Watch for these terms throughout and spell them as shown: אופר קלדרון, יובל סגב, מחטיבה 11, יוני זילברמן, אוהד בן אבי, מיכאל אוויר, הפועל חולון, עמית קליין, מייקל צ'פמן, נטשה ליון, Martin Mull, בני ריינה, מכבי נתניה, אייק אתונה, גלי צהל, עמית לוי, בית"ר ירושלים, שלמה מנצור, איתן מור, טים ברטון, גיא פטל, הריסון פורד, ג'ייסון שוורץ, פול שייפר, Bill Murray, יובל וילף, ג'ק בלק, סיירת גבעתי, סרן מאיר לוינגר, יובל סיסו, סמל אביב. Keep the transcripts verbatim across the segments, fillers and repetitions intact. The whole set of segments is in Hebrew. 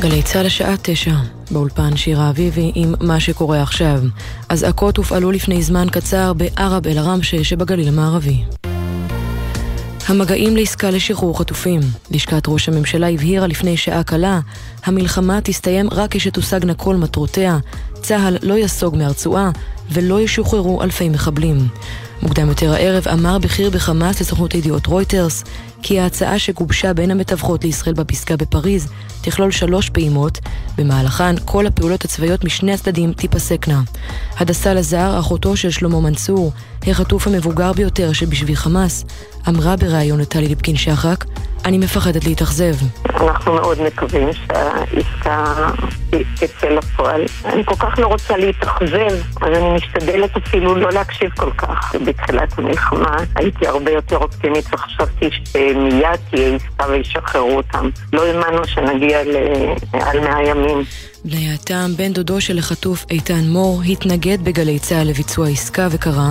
גלי צה"ל השעה תשע, באולפן שירה אביבי עם מה שקורה עכשיו. אזעקות הופעלו לפני זמן קצר בערב אל רמשה שבגליל המערבי. המגעים לעסקה לשחרור חטופים. לשכת ראש הממשלה הבהירה לפני שעה קלה, המלחמה תסתיים רק כשתושגנה כל מטרותיה, צה"ל לא יסוג מהרצועה ולא ישוחררו אלפי מחבלים. מוקדם יותר הערב אמר בכיר בחמאס לסוכנות ידיעות רויטרס כי ההצעה שגובשה בין המתווכות לישראל בפסגה בפריז תכלול שלוש פעימות, במהלכן כל הפעולות הצבאיות משני הצדדים תיפסקנה. הדסה לזר, אחותו של שלמה מנצור, החטוף המבוגר ביותר שבשבי חמאס, אמרה בראיון לטלי ליפקין שחק, אני מפחדת להתאכזב. אנחנו מאוד מקווים שהעסקה תצא לפועל. אני כל כך לא רוצה להתאכזב, אז אני משתדלת אפילו לא להקשיב כל כך. בתחילת המלחמה הייתי הרבה יותר אופטימית וחשבתי שמיד תהיה עסקה וישחררו אותם. לא האמנו שנגיע על מאה ימים. בנייתם, בן דודו של החטוף איתן מור התנגד בגלי צהל לביצוע עסקה וקרא,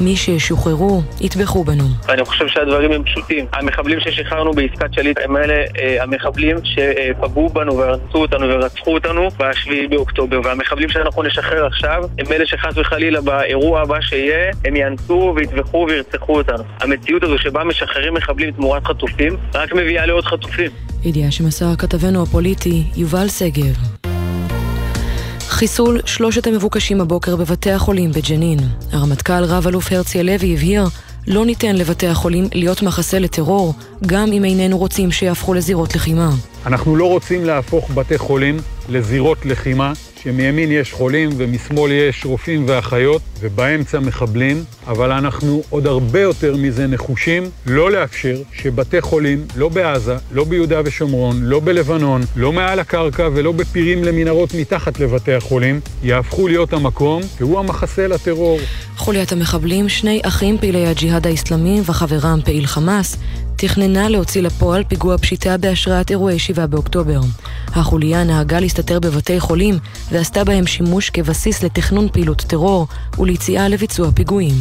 מי שישוחררו, יתבחו בנו. אני חושב שהדברים הם פשוטים. המחבלים ששחררנו בעסקת שליט הם אלה המחבלים שפגעו בנו ורצו אותנו ורצחו אותנו בשביעי באוקטובר. והמחבלים שאנחנו נשחרר עכשיו הם אלה שחס וחלילה באירוע הבא שיהיה הם ינסו ויתבחו וירצחו אותנו. המציאות הזו שבה משחררים מחבלים תמורת חטופים רק מביאה לעוד חטופים. ידיעה שמסר כתבנו הפוליטי יובל סגב. חיסול שלושת המבוקשים הבוקר בבתי החולים בג'נין. הרמטכ"ל רב אלוף הרצי הלוי הבהיר, לא ניתן לבתי החולים להיות מחסה לטרור, גם אם איננו רוצים שיהפכו לזירות לחימה. אנחנו לא רוצים להפוך בתי חולים לזירות לחימה, שמימין יש חולים ומשמאל יש רופאים ואחיות, ובאמצע מחבלים, אבל אנחנו עוד הרבה יותר מזה נחושים לא לאפשר שבתי חולים, לא בעזה, לא ביהודה ושומרון, לא בלבנון, לא מעל הקרקע ולא בפירים למנהרות מתחת לבתי החולים, יהפכו להיות המקום, והוא המחסה לטרור. חוליית המחבלים, שני אחים פעילי הג'יהאד האסלאמי וחברם פעיל חמאס, תכננה להוציא לפועל פיגוע פשיטה בהשראת אירועי שבעה באוקטובר. החוליה נהגה להסתתר בבתי חולים ועשתה בהם שימוש כבסיס לתכנון פעילות טרור וליציאה לביצוע פיגועים.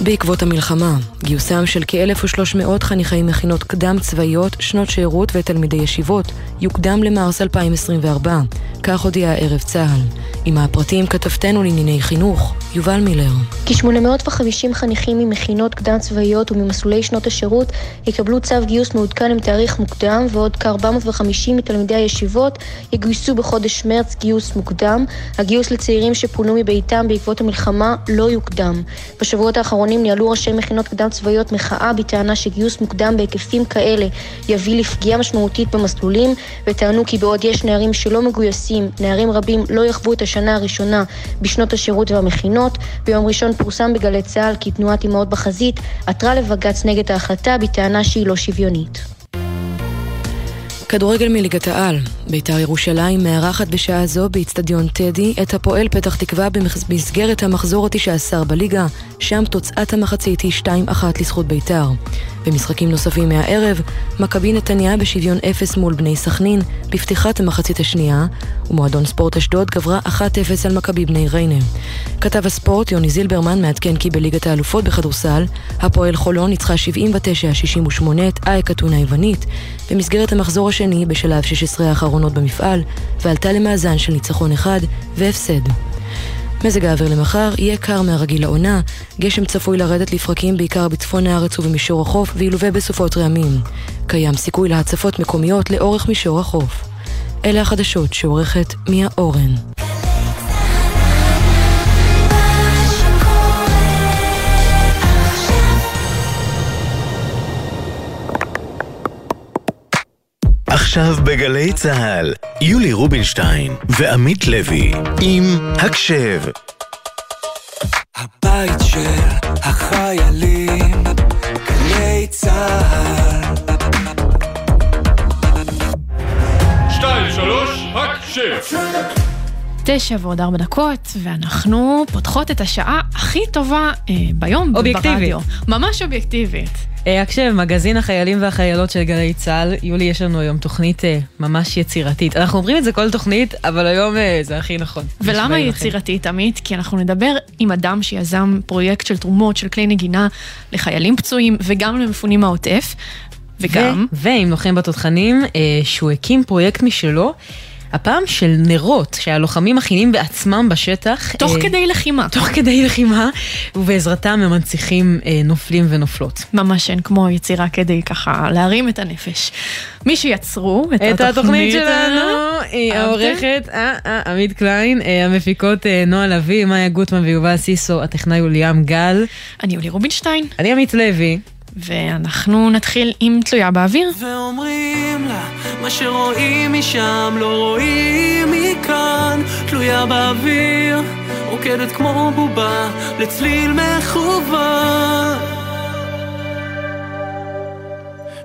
בעקבות המלחמה, גיוסם של כ-אלף ושלוש מאות חניכי מכינות קדם צבאיות, שנות שירות ותלמידי ישיבות יוקדם למרס אלפיים עשרים וארבע, כך הודיע ערב צה"ל. עם הפרטים כתבתנו לענייני חינוך, יובל מילר. כ-שמונה מאות וחמישים חניכים ממכינות קדם צבאיות וממסלולי שנות השירות יקבלו צו גיוס מעודכן עם תאריך מוקדם, ועוד כ-ארבע מאות וחמישים מתלמידי הישיבות יגויסו בחודש מרץ גיוס מוקדם. הגיוס לצעירים שפונו מביתם בעקבות המלחמה לא יוקדם. בשבועות האחרונים ניהלו ראשי מכינות קדם צבאיות מחאה בטענה שגיוס מוקדם בהיקפים כאלה יביא לפגיעה משמעותית במסלולים, וטענו כי בעוד יש נערים שלא מגויסים, נערים רבים לא יחוו את השנה הראשונה בשנות השירות והמכינות. ביום ראשון פורסם בגלי צהל כי תנועת אמהות בחזית עתרה לבג"ץ נגד ההחלטה בטענה שהיא לא שוויונית. כדורגל מליגת העל. בית"ר ירושלים מארחת בשעה זו באצטדיון טדי את הפועל פתח תקווה במסגרת המחזור ה-תשע עשרה בליגה, שם תוצאת המחצית היא שתיים אחת לזכות בית"ר. במשחקים נוספים מהערב, מכבי נתניה בשוויון אפס מול בני סכנין בפתיחת המחצית השנייה, ומועדון ספורט אשדוד גברה אחת אפס על מכבי בני ריינה. כתב הספורט יוני זילברמן מעדכן כי בליגת האלופות בכדורסל, הפועל חולון ניצחה שבעים ותשע שישים ושמונה את אייק אתונה היוונית במסגרת המחזור השני בשלב שש עשרה האחרונות במפעל, ועלתה למאזן של ניצחון אחד והפסד. מזג האוויר למחר יהיה קר מהרגיל לעונה, גשם צפוי לרדת לפרקים בעיקר בצפון הארץ ובמישור החוף וילווה בסופות רעמים. קיים סיכוי להצפות מקומיות לאורך מישור החוף. אלה החדשות שעורכת מיה אורן. עכשיו בגלי צהל, יולי רובינשטיין ועמית לוי עם הקשב. הבית של החיילים, גלי צהל. שתיים, שלוש, הקשב. תשע ועוד ארבע דקות, ואנחנו פותחות את השעה הכי טובה אה, ביום ברדיו. ממש אובייקטיבית. הקשב, מגזין החיילים והחיילות של גלי צהל. יולי, יש לנו היום תוכנית ממש יצירתית. אנחנו אומרים את זה כל תוכנית, אבל היום זה הכי נכון. ולמה יצירתית, עמית? כי אנחנו נדבר עם אדם שיזם פרויקט של תרומות, של כלי נגינה לחיילים פצועים וגם למפונים מהעוטף. וגם... ועם לוחם בתותחנים, שהוא הקים פרויקט משלו, הפעם של נרות שהלוחמים מכינים בעצמם בשטח. תוך כדי לחימה. תוך כדי לחימה, ובעזרתם הם מנציחים נופלים ונופלות. ממש אין כמו יצירה כדי ככה להרים את הנפש. מי שיצרו את התוכנית שלנו, העורכת עמית קליין, המפיקות נועל אבי, מיה גוטמן ויובל סיסו, הטכנאי יוליאם גל. אני יולי רובינשטיין. אני עמית לוי. ואנחנו נתחיל עם תלויה באוויר. ואומרים לה, מה שרואים משם לא רואים מכאן. תלויה באוויר, רוקדת כמו בובה לצליל מחובה.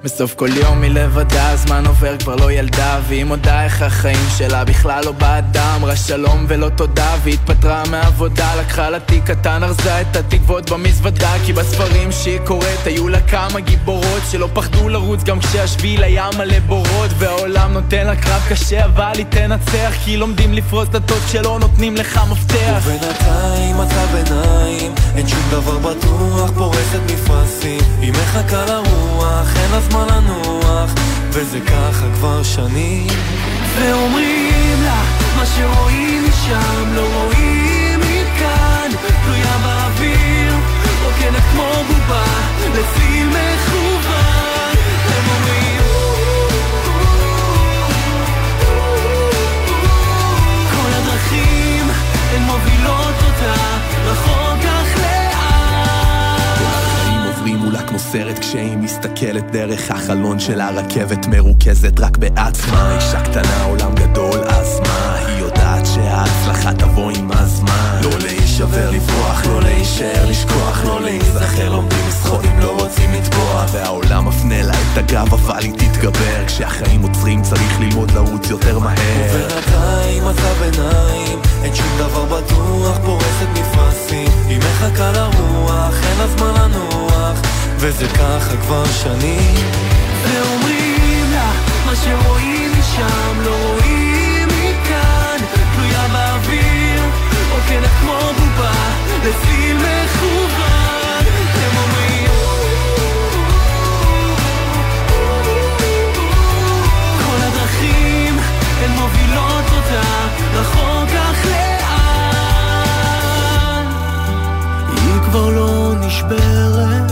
בסוף כל יום היא לבדה, הזמן עובר כבר לא ילדה, והיא מודה איך החיים שלה בכלל לא באדם. אמרה שלום ולא תודה, והתפטרה מהעבודה, לקחה לתיק קטן, ארזה את התקוות במזוודה, כי בספרים שהיא קוראת היו לה כמה גיבורות שלא פחדו לרוץ גם כשהשביל היה מלא בורות, והעולם נותן לה קרב קשה אבל היא תנצח, כי לומדים לפרוס דתות שלא נותנים לך מפתח. ובינתיים אתה ביניים, אין שום דבר בטוח, פורסת מפרסים, היא מחכה לרוח, אין הזמן לנוח, וזה ככה כבר שנים. ואומרים לה, מה שרואים משם לא רואים מכאן. תלויה באוויר, רוקדת כמו בובה לצליל מכוון. הם אומרים כל הדרכים הן מובילות אותה רחוק אך מולה כמו סרט, כשהיא מסתכלת דרך החלון של הרכבת, מרוכזת רק בעצמה. אישה קטנה, עולם גדול, אז מה? היא יודעת שההצלחה תבוא עם הזמן. לא להישבר לברוח, לא להישאר לשכוח, לא להיזכר, לומדים לשחות אם לא רוצים לטבוע, והעולם מפנה לה את הגב אבל היא תתגבר, כשהחיים עוצרים צריך ללמוד לרוץ יותר מהר. ובינתיים אתה ביניים, אין שום דבר בטוח, פורסת מפרסים, היא מחכה לרוח, אין הזמן לנוח, וזה ככה כבר שנים. ואומרים לה, מה שרואים משם לא רואים מכאן. תלויה באוויר, רוקדת כמו בובה לצליל מכוון. הם אומרים כל הדרכים הן מובילות אותה רחוק אך לאן. היא כבר לא נשברת,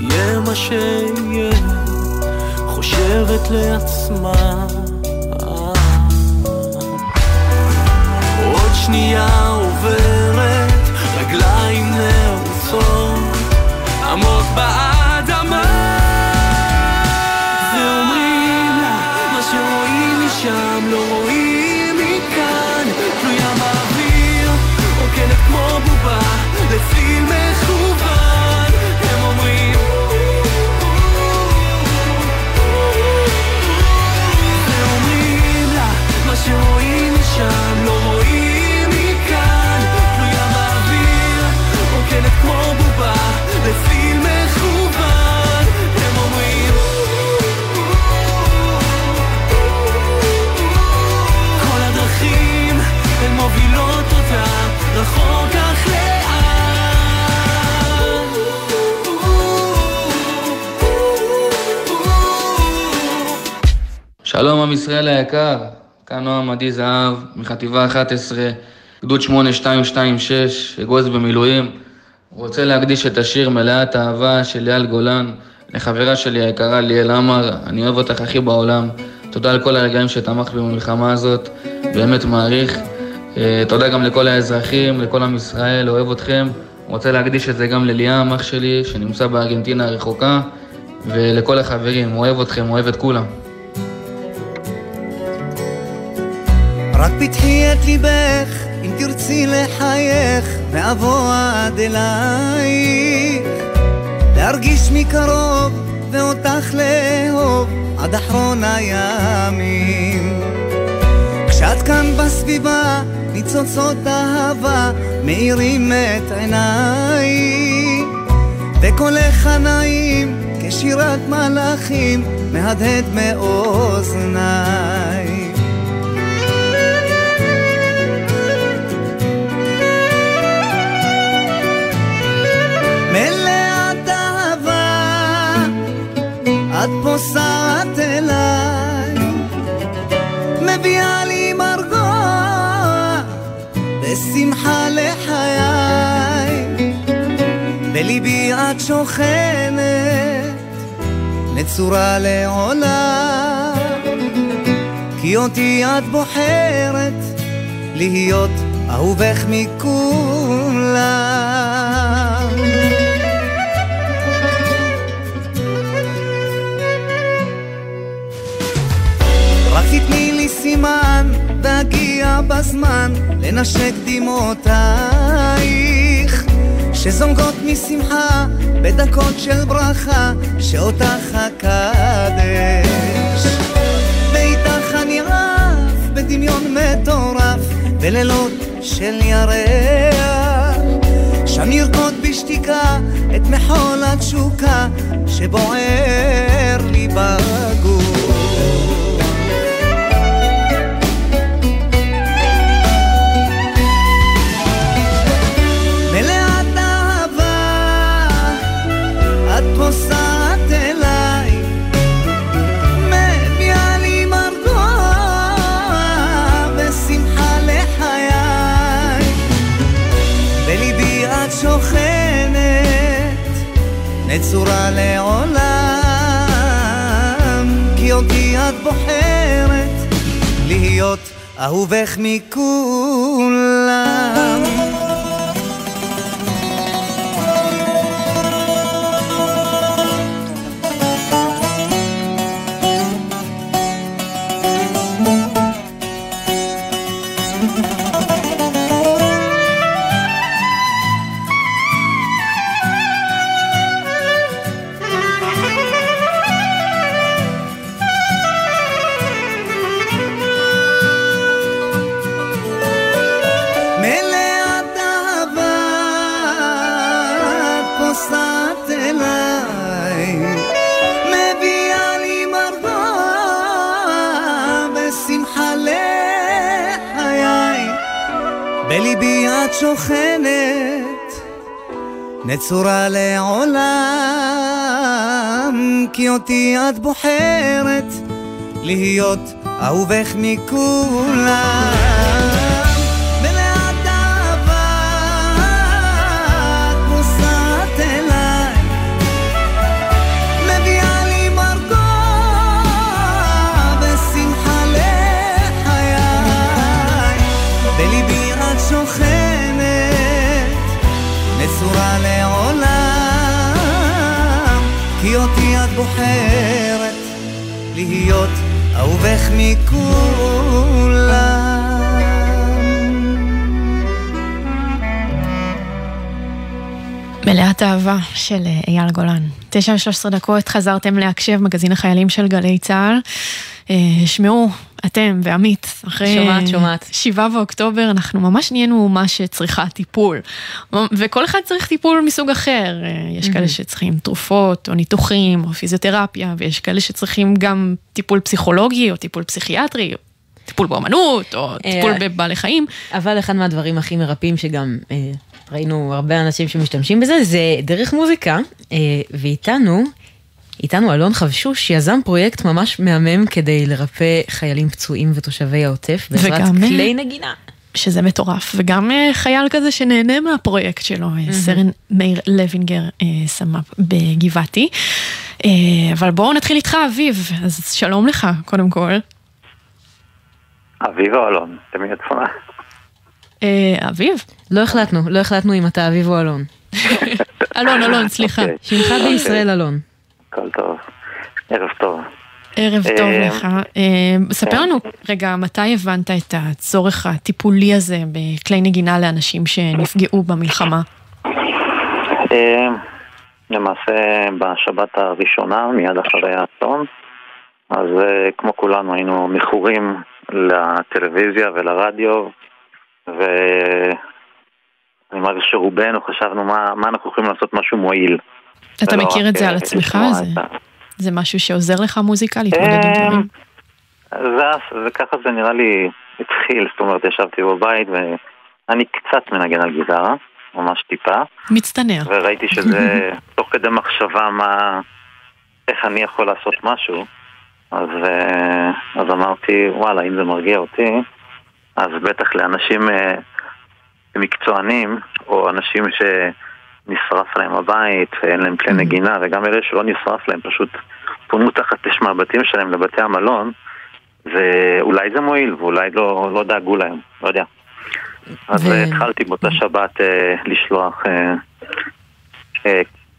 יהיה מה שיהיה, חושבת לעצמה, עוד שנייה עוברת, רגליים נעוצות עמוק באדמה. ואומרים לה, מה שרואים משם לא רואים מכאן. תלויה באוויר, רוקדת כמו בובה לצליל מכוון. הם אומרים שרואים שם, לא רואים מכאן. תלויה באוויר, רוקדת כמו בובה לצליל מכוון. הם אומרים כל הדרכים הן מובילות אותה רחוק אך לאן. שלום עם ישראל היקר, כאן נועם עדי זהב, מחטיבה אחת עשרה, גדוד שמונה שתיים שתיים שש, אגוז במילואים. רוצה להקדיש את השיר מלאת אהבה של ליאל גולן לחברה שלי היקרה ליאל עמר. אני אוהב אותך הכי בעולם. תודה על כל הרגעים שתמכת במלחמה הזאת, באמת מעריך. תודה גם לכל האזרחים, לכל עם ישראל, אוהב אתכם. רוצה להקדיש את זה גם לליאם, אח שלי, שנמצא בארגנטינה הרחוקה, ולכל החברים, אוהב אתכם, אוהב את כולם. רק פתחי את ליבך, אם תרצי לחייך, ואבוא עד אלייך, להרגיש מקרוב, ואותך לאהוב, עד אחרון הימים. כשאת כאן בסביבה, ניצוצות אהבה, מאירים את עיניי, וקולך הנעים, כשירת מלאכים, מהדהד מאוזניי. את פוסעת אליי, מביאה לי מרגוע ושמחה לחיי. בליבי את שוכנת נצורה לעולם, כי אותי את בוחרת להיות אהובך מכולם. רק תתני לי סימן והגיע בזמן לנשק דמעותייך שזונגות משמחה בדקות של ברכה שאותך הקדש. ואיתך אני רף בדמיון מטורף בלילות של ירח, שם נרקוד בשתיקה את מחול התשוקה שבוער לי בגור. מלאת אהבה את פוסעת אליי, מביאה לי מרגוע ושמחה לחיי. בליבי את שוכנת נצורה לעולם, כי אותי את בוחרת להיות אהובך מכולם. שוכנת נצורה לעולם, כי אותי את בוחרת להיות אהובך מכולם. מלאת אהבה את פוסעת אליי, מביאה לי מרגוע ושמחה לחיי. בליבי את שוכנת נצורה לעולם, כי אותי את בוחרת להיות אהובך מכולם. מלאת אהבה של ליאל גולן. תשע ושלוש עשרה דקות, חזרתם להקשב, מגזין החיילים של גלי צהל. שמעו אתם ועמית, אחרי שומעת, שומעת. שבעה באוקטובר, אנחנו ממש נהיינו מה שצריכה טיפול. וכל אחד צריך טיפול מסוג אחר. יש mm-hmm. כאלה שצריכים תרופות, או ניתוחים, או פיזיותרפיה, ויש כאלה שצריכים גם טיפול פסיכולוגי, או טיפול פסיכיאטרי, או טיפול באמנות, או טיפול בבעלי חיים. אבל אחד מהדברים הכי מרפאים שגם ראינו הרבה אנשים שמשתמשים בזה, זה דרך מוזיקה, ואיתנו... איתנו אלון חבשוש, שיזם פרויקט ממש מהמם כדי לרפא חיילים פצועים ותושבי העוטף בעזרת כלי נגינה. שזה מטורף, וגם חייל כזה שנהנה מהפרויקט שלו, mm-hmm. סרן מאיר לוינגר סמ"פ בגבעתי. אבל בואו נתחיל איתך אביב, אז שלום לך קודם כל. אביב או אלון, תמיד התפונה. אביב? לא החלטנו, לא החלטנו אם אתה אביב או אלון. אלון, אלון, סליחה. שמך בישראל אלון. כל טוב, ערב טוב. ערב טוב לך. ספר לנו רגע, מתי הבנת את הצורך הטיפולי הזה בכלי נגינה לאנשים שנפגעו במלחמה? למעשה בשבת הראשונה, מיד אחרי האסון, אז כמו כולנו היינו מכורים לטלוויזיה ולרדיו, ואני מרגיש שרובנו חשבנו מה אנחנו יכולים לעשות משהו מועיל. אתה מכיר את זה על עצמך? זה משהו שעוזר לך מוזיקה להתמודד עם דברים? ככה זה נראה לי התחיל, זאת אומרת, ישבתי בבית ואני קצת מנגן על גיטרה, ממש טיפה. מצטנע. וראיתי שזה תוך כדי מחשבה איך אני יכול לעשות משהו, אז, אז אמרתי, וואלה, אם זה מרגיע אותי, אז בטח לאנשים מקצוענים, או אנשים שנשרף להם הבית, ואין להם כלי נגינה, וגם אלה שלא נשרף להם, פשוט פונו תחת תשמע בתים שלהם לבתי המלון, ואולי זה מועיל, ואולי לא, לא דאגו להם, לא יודע. אז התחלתי באותה שבת לשלוח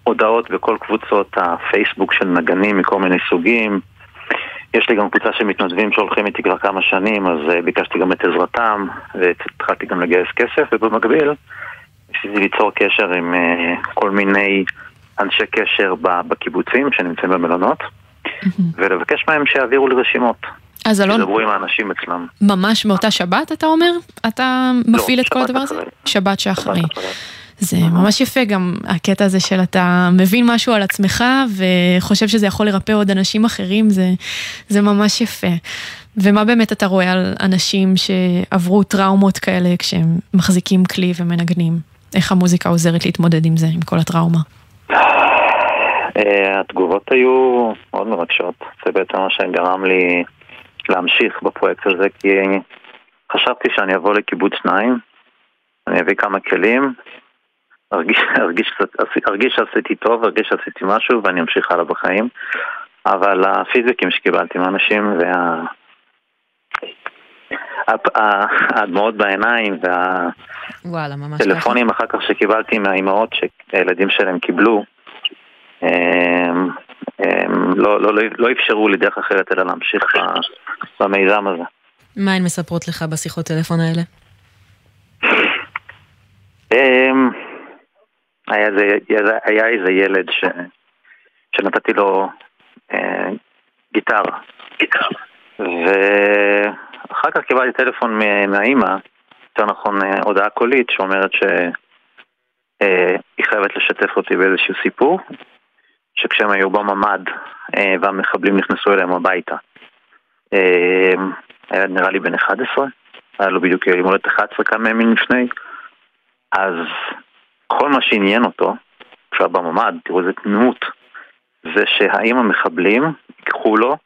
הודעות בכל קבוצות הפייסבוק של נגנים מכל מיני סוגים. יש לי גם קבוצה שמתנדבים שהולכים איתי כבר כמה שנים, אז ביקשתי גם את עזרתם, והתחלתי גם לגייס כסף, ובמקביל ניסיתי ליצור קשר עם כל מיני אנשי קשר בקיבוצים שנמצאים במלונות, ולבקש מהם שיעבירו לרשימות. אז אלון, ידברו עם האנשים אצלם. ממש מאותה שבת, אתה אומר? אתה מפעיל את כל הדבר הזה? שבת שאחרי. זה ממש יפה גם הקטע הזה של אתה מבין משהו על עצמך וחושב שזה יכול לרפא עוד אנשים אחרים, זה, זה ממש יפה. ומה באמת אתה רואה על אנשים שעברו טראומות כאלה כשהם מחזיקים כלי ומנגנים? איך המוזיקה עוזרת להתמודד עם זה, עם כל הטראומה? התגובות היו מאוד מרגשות. זה בעצם מה שגרם לי להמשיך בפרויקט הזה, כי חשבתי שאני אבוא לקיבוץ שניים, אני אביא כמה כלים, הרגיש, הרגיש, הרגיש שעשיתי טוב, הרגיש שעשיתי משהו, ואני אמשיך הלאה בחיים. אבל הפיזיקים שקיבלתי מהאנשים, וה... הדמעות בעיניים, והטלפונים אחר כך שקיבלתי מהאימהות שהילדים שלהם קיבלו, לא, לא, לא אפשרו לי דרך אחרת אלא להמשיך במיזם הזה. מה הן מספרות לך בשיחות טלפון האלה? היה זה, היה איזה ילד ש, שנתתי לו אה, גיטר. גיטר. ואחר כך קיבלתי טלפון מהאימא, יותר נכון הודעה קולית שאומרת שהיא חייבת לשתף אותי באיזשהו סיפור, שכשהם היו בממד אה, והמחבלים נכנסו אליהם הביתה. אה, היה נראה לי בן אחד עשר, היה לו בדיוק יום הולדת אחת עשרה כמה ימים לפני, אז... כל מה שעניין אותו, כשהיה בממד, תראו איזה תמימות, זה שהאם המחבלים יקחו לו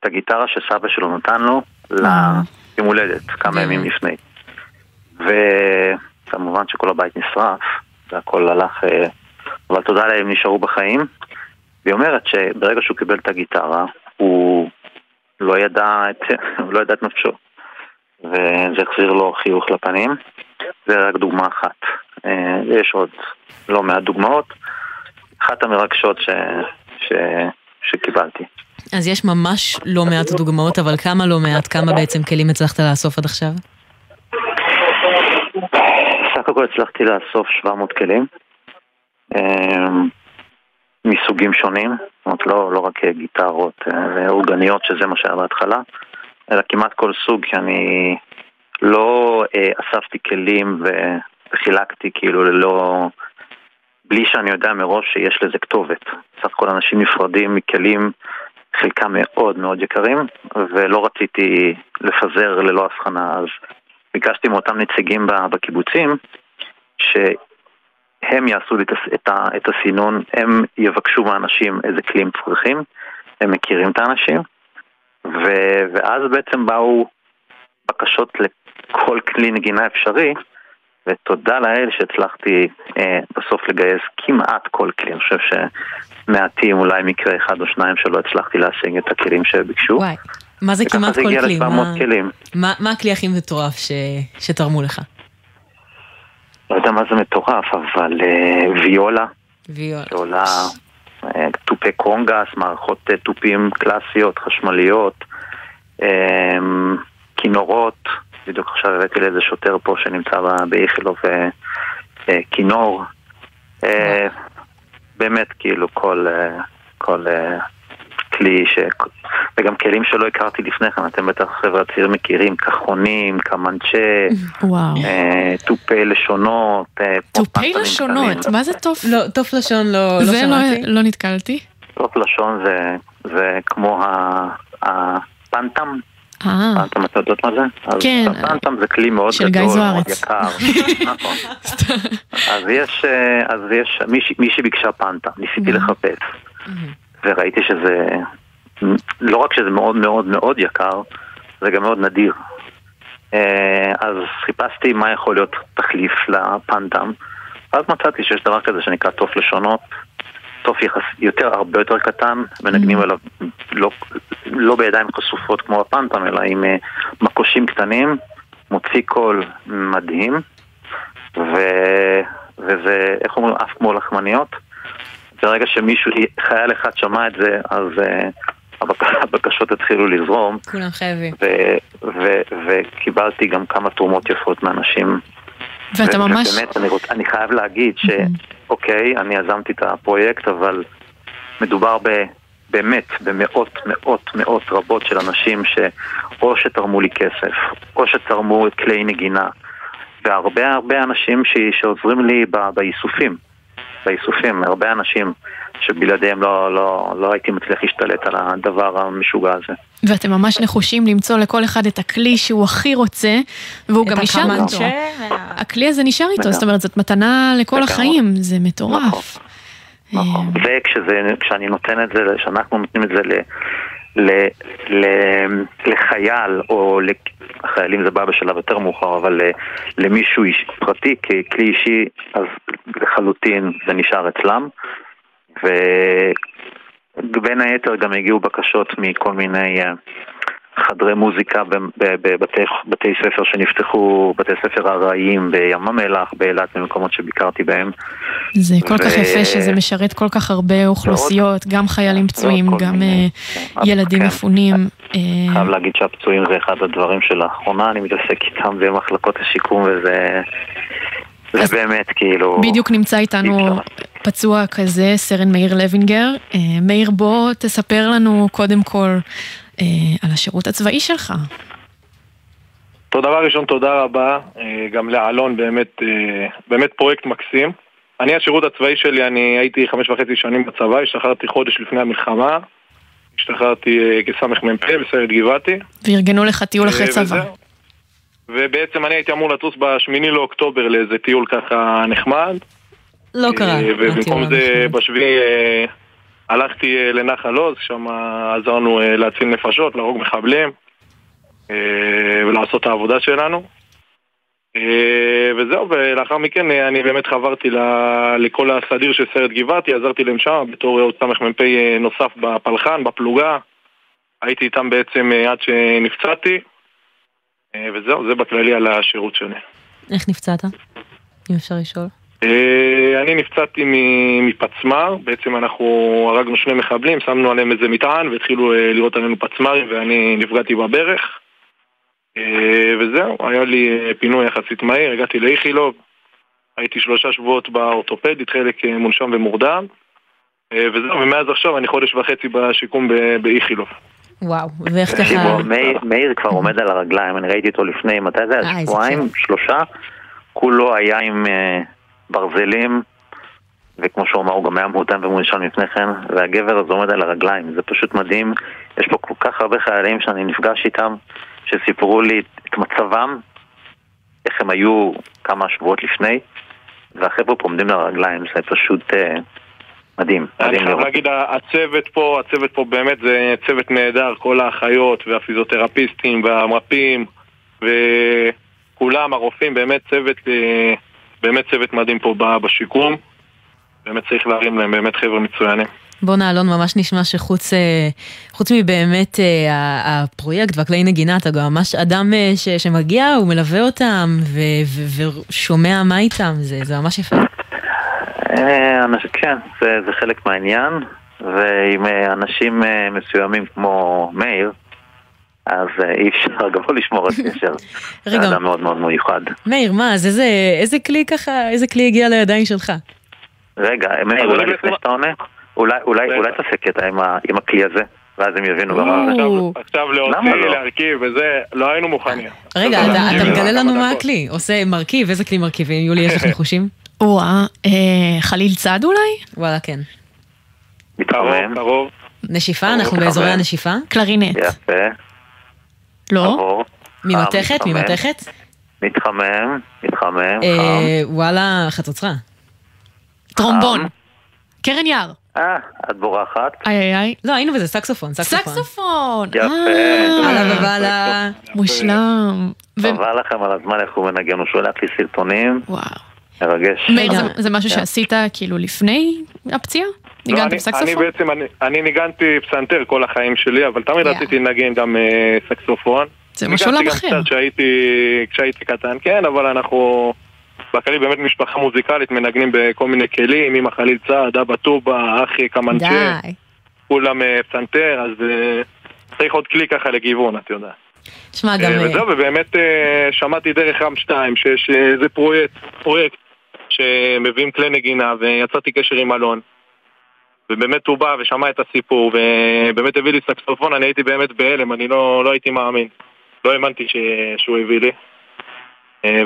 את הגיטרה שסבא שלו נתן לו ליום הולדת כמה ימים לפני. וכמובן שכל הבית נשרף, והכל הלך, אבל תודה להם נשארו בחיים. והיא אומרת שברגע שהוא קיבל את הגיטרה, הוא לא ידע את, לא ידע את נפשו. וזה החזיר לו חיוך לפנים. זה רק דוגמה אחת. יש עוד לא מעט דוגמאות, אחת המרגשות ש... ש... שקיבלתי. אז יש ממש לא מעט דוגמאות, אבל כמה לא מעט, כמה בעצם כלים הצלחת לאסוף עד עכשיו? סך הכל הצלחתי לאסוף שבע מאות כלים, מסוגים שונים, זאת אומרת לא, לא רק גיטרות ואורגניות, שזה מה שהיה בהתחלה, אלא כמעט כל סוג, שאני לא אספתי כלים ו... חילקתי כאילו ללא, בלי שאני יודע מראש שיש לזה כתובת. סך הכל אנשים נפרדים מכלים, חלקם מאוד מאוד יקרים, ולא רציתי לפזר ללא הבחנה. אז ביקשתי מאותם נציגים בקיבוצים שהם יעשו לי את הסינון, הם יבקשו מהאנשים איזה כלים צריכים, הם מכירים את האנשים, ואז בעצם באו בקשות לכל כלי נגינה אפשרי, ותודה לאל שהצלחתי אה, בסוף לגייס כמעט כל כלי. אני חושב שמעטים, אולי מקרה אחד או שניים שלא הצלחתי להשיג את הכלים שביקשו. וואי, מה זה כמעט כל כלי? מה, כלים. מה, מה הכלי הכי מטורף ש, שתרמו לך? לא יודע מה זה מטורף, אבל אה, ויולה. ויולה. ויולה, אה, טופי קונגס, מערכות אה, טופים קלאסיות, חשמליות, אה, כינורות, בדיוק עכשיו הבאתי לאיזה שוטר פה שנמצא באיכילוב כינור. באמת כאילו כל כל כלי ש... וגם כלים שלא הכרתי לפני כן, אתם בטח חבר'ה צעיר מכירים, כחונים, כמנצ'ה, טופי לשונות. טופי לשונות? מה זה טופ? לא, טופ לשון לא שמעתי. זה לא נתקלתי. טופ לשון זה כמו הפנטם. פנטם, אתה יודעת מה זה? כן. פנטם זה כלי מאוד גדול, מאוד יקר. נכון. אז יש, מישהי ביקשה פנטם, ניסיתי לחפש. וראיתי שזה, לא רק שזה מאוד מאוד מאוד יקר, זה גם מאוד נדיר. אז חיפשתי מה יכול להיות תחליף לפנטם, ואז מצאתי שיש דבר כזה שנקרא תוף לשונות, תוף יחס, יותר, הרבה יותר קטן, מנגנים עליו לא, לא בידיים חשופות כמו הפנטם, אלא עם מקושים קטנים, מוציא קול מדהים, ו, וזה, איך אומרים, אף כמו לחמניות. ברגע שמישהו, חייל אחד שמע את זה, אז הבקשות התחילו לזרום. כולם חייבים. וקיבלתי גם כמה תרומות יפות מאנשים. ואתה ממש... ובאמת, אני חייב להגיד שאוקיי, אני יזמתי את הפרויקט, אבל מדובר באמת במאות, מאות, מאות רבות של אנשים שאו שתרמו לי כסף, או שתרמו את כלי נגינה, והרבה הרבה אנשים שעוזרים לי באיסופים. באיסופים, הרבה אנשים שבלעדיהם לא, לא, לא הייתי מצליח להשתלט על הדבר המשוגע הזה. ואתם ממש נחושים למצוא לכל אחד את הכלי שהוא הכי רוצה, והוא גם נשאר איתו. הכלי הזה נשאר איתו, זאת אומרת, זאת מתנה לכל החיים, זה מטורף. נכון, וכשאני נותן את זה, כשאנחנו נותנים את זה לחייל, או לחיילים זה בא בשלב יותר מאוחר, אבל למישהו פרטי, ככלי אישי, אז לחלוטין זה נשאר אצלם, ובין היתר גם הגיעו בקשות מכל מיני חדרי מוזיקה בבתי ספר שנפתחו, בתי ספר הרעיים בים המלח, באילת, במקומות שביקרתי בהם. זה כל כך יפה שזה משרת כל כך הרבה אוכלוסיות, גם חיילים פצועים, גם ילדים מפונים. חייב להגיד שהפצועים זה אחד הדברים שלאחרונה אני מתעסק איתם במחלקות השיקום, וזה... זה באמת כאילו... בדיוק נמצא איתנו פצוע כזה, סרן מאיר לוינגר. מאיר, בוא תספר לנו קודם כל על השירות הצבאי שלך. דבר ראשון, תודה רבה. גם לאלון, באמת, באמת פרויקט מקסים. אני, השירות הצבאי שלי, אני הייתי חמש וחצי שנים בצבא, השתחררתי חודש לפני המלחמה, השתחררתי כסמך מ"פ בסיירת גבעתי. וארגנו לך טיול אחרי צבא. ובעצם אני הייתי אמור לטוס בשמיני לאוקטובר לאיזה טיול ככה נחמד. לא קרה. ובמקום זה בשבילי הלכתי לנחל עוז, שם עזרנו להציל נפשות, להרוג מחבלים ולעשות את העבודה שלנו. וזהו, ולאחר מכן אני באמת חברתי לכל הסדיר של סיירת גבעתי, עזרתי להם שם בתור עוד סמך מ"פ נוסף בפלחן, בפלוגה. הייתי איתם בעצם עד שנפצעתי. וזהו, זה בכללי על השירות שלי. איך נפצעת? אם אפשר לשאול. אני נפצעתי מפצמר, בעצם אנחנו הרגנו שני מחבלים, שמנו עליהם איזה מטען והתחילו לראות עלינו פצמרים ואני נפגעתי בברך. וזהו, היה לי פינוי יחסית מהיר, הגעתי לאיכילוב, הייתי שלושה שבועות באורתופדית, חלק מונשם ומורדם, וזהו, ומאז עכשיו אני חודש וחצי בשיקום באיכילוב. וואו, ואיך ככה... מאיר כבר עומד על הרגליים, אני ראיתי אותו לפני, מתי זה? שבועיים, שלושה, כולו היה עם ברזלים, וכמו שהוא אמר, הוא גם היה מותם ומונשן לפני כן, והגבר הזה עומד על הרגליים, זה פשוט מדהים, יש פה כל כך הרבה חיילים שאני נפגש איתם, שסיפרו לי את מצבם, איך הם היו כמה שבועות לפני, והחבר'ה פה עומדים על הרגליים, זה פשוט... מדהים. אני חייב להגיד, הצוות פה, הצוות פה באמת זה צוות נהדר, כל האחיות והפיזיותרפיסטים והמרפאים וכולם, הרופאים, באמת צוות, באמת צוות מדהים פה בשיקום, באמת צריך להרים להם, באמת חבר'ה מצוינים. בוא נעלון, ממש נשמע שחוץ חוץ מבאמת הפרויקט והכלי נגינה, אתה גם ממש אדם ש, שמגיע, הוא מלווה אותם ו, ו, ושומע מה איתם, זה, זה ממש יפה. כן, זה, זה חלק מהעניין, ועם אנשים מסוימים כמו מאיר, אז אי אפשר גם לא לשמור על קשר. רגע. זה אדם מאוד מאוד מיוחד. מאיר, מה, אז איזה, איזה כלי ככה, איזה כלי הגיע לידיים שלך? רגע, מאיר, אולי לפני שאתה עונה? אולי, אולי, אולי תעסק את עם הכלי הזה, ואז הם יבינו גם מה זה. עכשיו להוציא, להרכיב, וזה, לא היינו מוכנים. רגע, אתה מגלה לנו מה הכלי, עושה מרכיב, איזה כלי מרכיבים? יולי, יש לך ניחושים? וואה, חליל צד אולי? וואלה, כן. מתרומם. נשיפה, אנחנו באזורי הנשיפה. קלרינט. יפה. לא? ממתכת, ממתכת. מתחמם, מתחמם, חם. וואלה, חצוצרה. טרומבון. קרן יער. אה, את בורחת. איי, איי, איי. לא, היינו וזה סקסופון, סקסופון. סקסופון! יפה. הלאה, בבעלה. מושלם. תודה לכם על הזמן, איך הוא מנגן, הוא שולח לי סרטונים. וואו. מרגש. זה משהו שעשית כאילו לפני הפציעה? ניגנתי בסקסופון? אני בעצם, אני ניגנתי פסנתר כל החיים שלי, אבל תמיד רציתי לנגן גם סקסופון. זה משהו לא אחר. ניגנתי גם קצת כשהייתי קטן, כן, אבל אנחנו... בקליל באמת משפחה מוזיקלית, מנגנים בכל מיני כלים, עם החליל צעד, אבא טובה, אחי, כמנצ'ה, כולם פסנתר, אז צריך עוד כלי ככה לגיוון, את יודעת. תשמע גם... וזהו, ובאמת שמעתי דרך רם שתיים, שיש איזה פרויקט, פרויקט שמביאים כלי נגינה, ויצאתי קשר עם אלון, ובאמת הוא בא ושמע את הסיפור, ובאמת הביא לי סקסופון, אני הייתי באמת בהלם, אני לא הייתי מאמין, לא האמנתי שהוא הביא לי.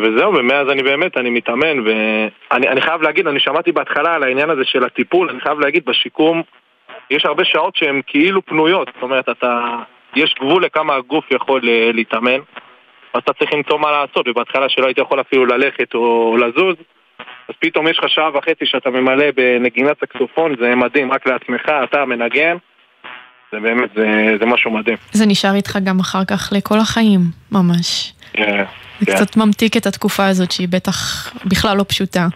וזהו, ומאז אני באמת, אני מתאמן, ואני אני חייב להגיד, אני שמעתי בהתחלה על העניין הזה של הטיפול, אני חייב להגיד, בשיקום יש הרבה שעות שהן כאילו פנויות, זאת אומרת, אתה, יש גבול לכמה הגוף יכול להתאמן, אז אתה צריך למצוא מה לעשות, ובהתחלה שלא היית יכול אפילו ללכת או לזוז, אז פתאום יש לך שעה וחצי שאתה ממלא בנגינת סקסופון, זה מדהים, רק לעצמך, אתה מנגן, זה באמת, זה, זה משהו מדהים. זה נשאר איתך גם אחר כך לכל החיים, ממש. כן. זה קצת ממתיק את התקופה הזאת שהיא בטח בכלל לא פשוטה.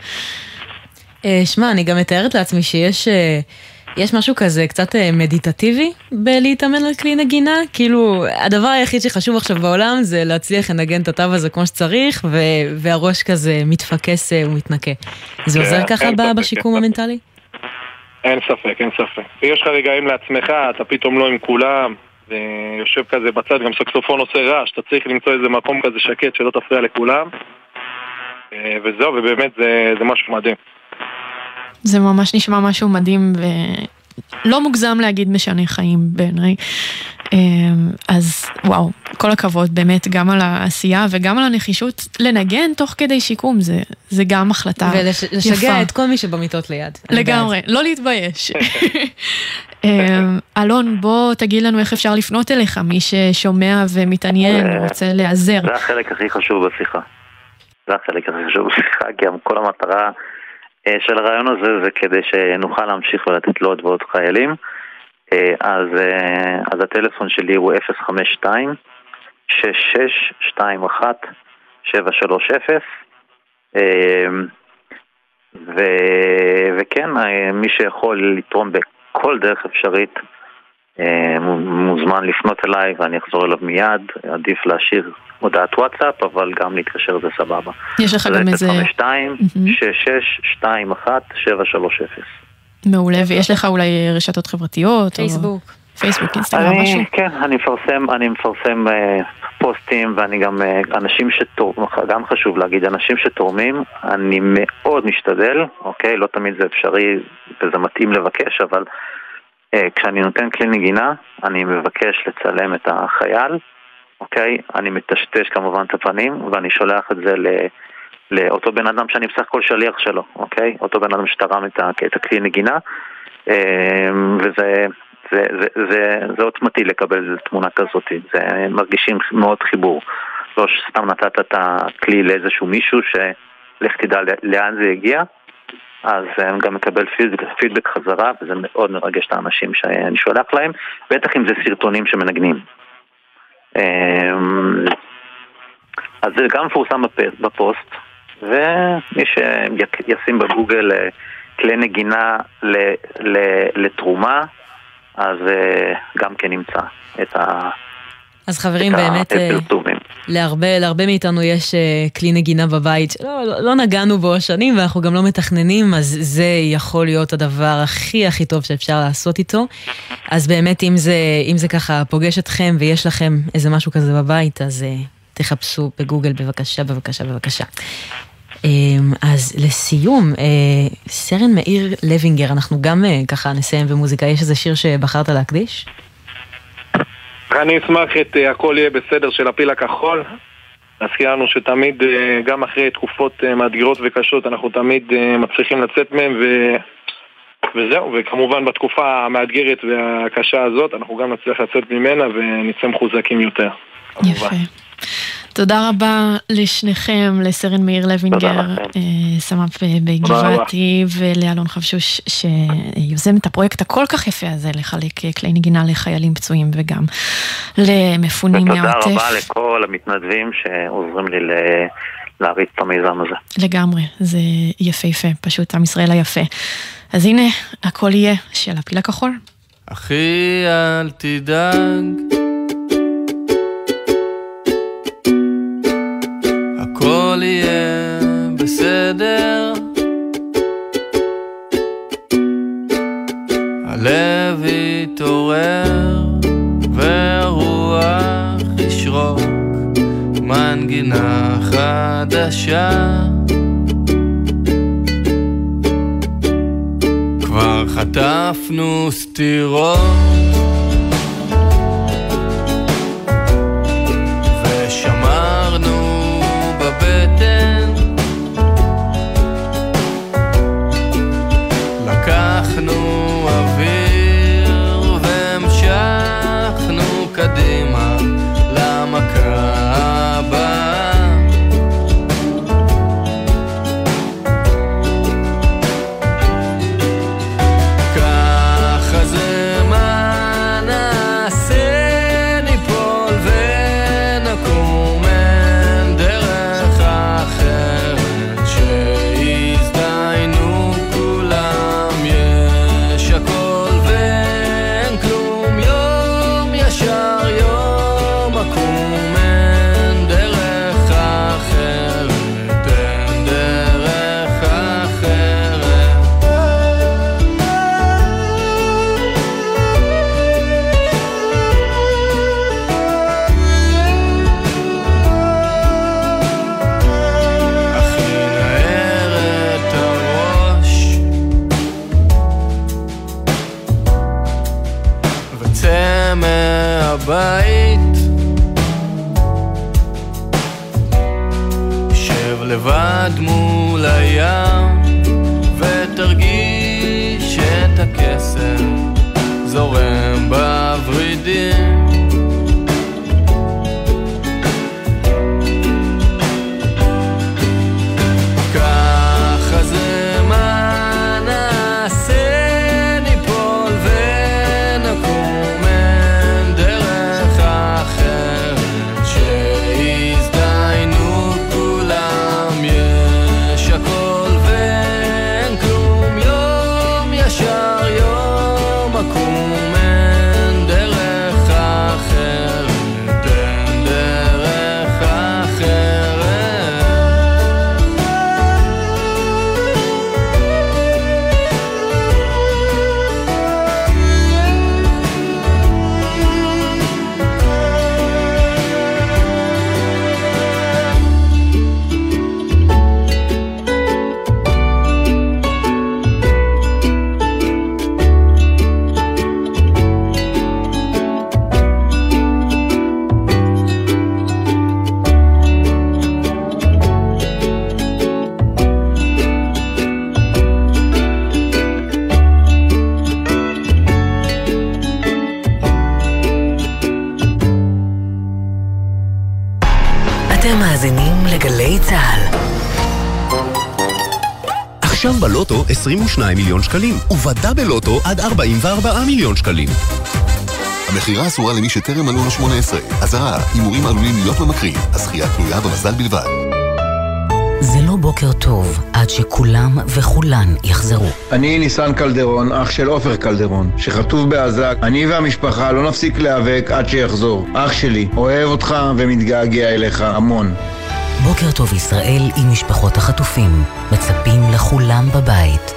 שמע, אני גם מתארת לעצמי שיש יש משהו כזה קצת מדיטטיבי בלהתאמן על כלי נגינה, כאילו הדבר היחיד שחשוב עכשיו בעולם זה להצליח לנגן את התו הזה כמו שצריך, והראש כזה מתפקס ומתנקה. זה עוזר ככה בשיקום המנטלי? אין ספק, אין ספק. יש לך רגעים לעצמך, אתה פתאום לא עם כולם, יושב כזה בצד, גם סקסופון עושה רעש, אתה צריך למצוא איזה מקום כזה שקט שלא תפריע לכולם, וזהו, ובאמת זה, זה משהו מדהים. זה ממש נשמע משהו מדהים ולא מוגזם להגיד משנה חיים בעיניי. אז וואו, כל הכבוד באמת גם על העשייה וגם על הנחישות לנגן תוך כדי שיקום, זה, זה גם החלטה ולש, יפה. ולשגע את כל מי שבמיטות ליד. לגמרי, לא להתבייש. אלון, בוא תגיד לנו איך אפשר לפנות אליך, מי ששומע ומתעניין רוצה לעזר. זה החלק הכי חשוב בשיחה. זה החלק הכי חשוב בשיחה, כי כל המטרה של הרעיון הזה זה כדי שנוכל להמשיך ולתת לו עוד ועוד חיילים. אז, אז הטלפון שלי הוא אפס חמש שתיים שש שש שתיים אחת שבע שלוש אפס, ו, וכן, מי שיכול לתרום בכל דרך אפשרית מוזמן לפנות אליי ואני אחזור אליו מיד. עדיף להשאיר הודעת וואטסאפ, אבל גם להתקשר זה סבבה. יש לך גם איזה אפס חמש שתיים שש שש שתיים אחת שבע שלוש אפס. מעולה, ויש לך אולי רשתות חברתיות? פייסבוק. פייסבוק, אינסטגרם, משהו? כן, אני מפרסם, אני מפרסם פוסטים, ואני גם, אנשים שתורמים, גם חשוב להגיד, אנשים שתורמים, אני מאוד משתדל, אוקיי? לא תמיד זה אפשרי, וזה מתאים לבקש, אבל כשאני נותן כלי נגינה, אני מבקש לצלם את החייל, אוקיי? אני מטשטש כמובן את הפנים, ואני שולח את זה ל... לאותו בן אדם שאני בסך כל שליח שלו, אוקיי? אותו בן אדם שתרם את הכלי נגינה, וזה זה, זה, זה, זה עוצמתי לקבל תמונה כזאת, זה מרגישים מאוד חיבור. לא שסתם נתת את הכלי לאיזשהו מישהו שלך תדע לאן זה הגיע, אז הם גם מקבל פידבק, פידבק חזרה, וזה מאוד מרגש את האנשים שאני שולח להם, בטח אם זה סרטונים שמנגנים. אז זה גם פורסם בפוסט, ומי שישים בגוגל כלי נגינה לתרומה, אז גם כן נמצא את ה... אז חברים, באמת, להרבה, להרבה מאיתנו יש כלי נגינה בבית, לא, לא, לא נגענו בו שנים, ואנחנו גם לא מתכננים, אז זה יכול להיות הדבר הכי הכי טוב שאפשר לעשות איתו. אז באמת, אם זה, אם זה ככה פוגש אתכם, ויש לכם איזה משהו כזה בבית, אז... תחפשו בגוגל, בבקשה, בבקשה, בבקשה. אז לסיום, סרן מאיר לוינגר, אנחנו גם ככה נסיים במוזיקה, יש איזה שיר שבחרת להקדיש? אני אשמח את הכל יהיה בסדר של הפיל הכחול. נזכיר לנו שתמיד, גם אחרי תקופות מאתגרות וקשות, אנחנו תמיד מצליחים לצאת מהם, ו... וזהו, וכמובן בתקופה המאתגרת והקשה הזאת, אנחנו גם נצליח לצאת ממנה ונצא מחוזקים יותר. יפה. תודה רבה לשניכם, לסרן מאיר לוינגר, סמ"פ בגבעתי, ולאלון חבשוש שיוזם את הפרויקט הכל כך יפה הזה, לחלק כלי נגינה לחיילים פצועים וגם למפונים מהעוטף. ותודה רבה לכל המתנדבים שעוזרים לי ל... להריץ את המיזם הזה. לגמרי, זה יפה יפה, פשוט עם ישראל היפה. אז הנה, הכל יהיה של הפיל הכחול. אחי, אל תדאג, הכל יהיה בסדר, הלב יתעורר ורוח ישרוק מנגינה חדשה, כבר חטפנו סתירות ושמרנו בבטן, לקחנו אוויר והמשכנו קדימה למכה הבאה. עכשיו בלוטו עשרים ושניים מיליון שקלים, ובדה בלוטו עד ארבעים וארבעה מיליון שקלים. המחירה אסורה למי שטרם מלאו שמונה עשרה. אזהרה, הימורים עלולים להיות ממכרים, הזכייה תלויה במזל בלבד. זה לא בוקר טוב עד שכולם וכולן יחזרו. אני ניסן קלדרון, אח של אופר קלדרון, שחטוף בעזה. אני והמשפחה לא נפסיק להיאבק עד שיחזור. אח שלי, אוהב אותך ומתגעגע אליך המון. בוקר טוב ישראל עם משפחות החטופים, מצפים לכולם בבית.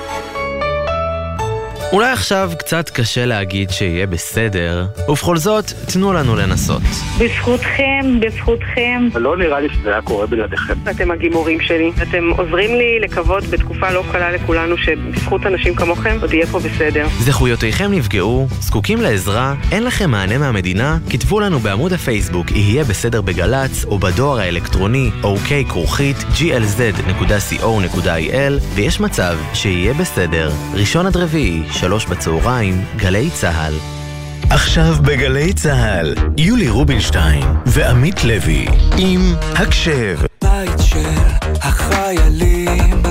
אולי עכשיו קצת קשה להגיד שיהיה בסדר, ובכל זאת תנו לנו לנסות. בזכותכם, בזכותכם. לא נראה לי שזה היה קורה בלעדיכם. אתם הגימורים שלי, אתם עוזרים לי לקוות בתקופה לא קלה לכולנו שבזכות אנשים כמוכם עוד יהיה פה בסדר. זכויותיכם נפגעו, זקוקים לעזרה, אין לכם מענה מהמדינה? כתבו לנו בעמוד הפייסבוק יהיה בסדר בגלץ, או בדואר האלקטרוני או קיי כרוכית ג'י אל זד נקודה סי או נקודה איי אל, ויש מצב שיהיה בסדר. ראשון עד רביעי שלוש בצהריים, גלי צהל. עכשיו בגלי צהל, יולי רובינשטיין ועמית לוי עם הקשב. בית של החיילים,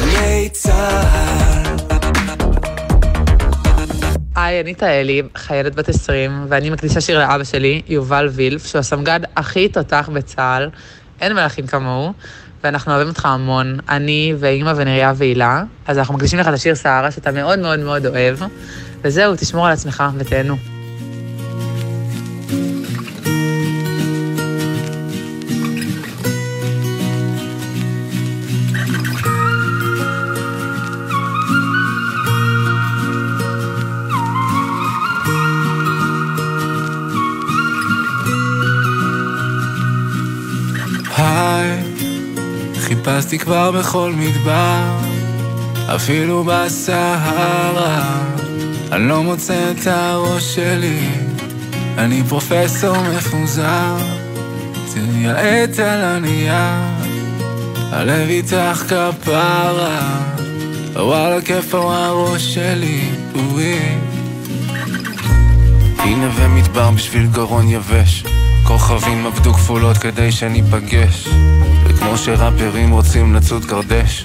גלי צהל. היי, אני תהל, חיילת בת עשרים, ואני מקדישה שיר לאבא שלי, יובל וילף, שהוא הסמג"ד הכי תותח בצהל, אין מלאכים כמוהו, ואנחנו אוהבים אותך המון, אני ואימא ונריה ואילה, אז אנחנו מקדישים לך את השיר סערה, שאתה מאוד מאוד מאוד אוהב, וזהו, תשמור על עצמך ותהנו. היי, חיפשתי כבר בכל מדבר, אפילו בסהרה, אני לא מוצא את הראש שלי, אני פרופסור מפוזר, תייעט על הנייר, הלב איתך כפרה, וואלה כיף על הראש שלי, אוי. הנה ומדבר בשביל גרון יבש, כוכבים עבדו כפולות כדי שניפגש, וכמו שרפרים רוצים לצוד קרדש,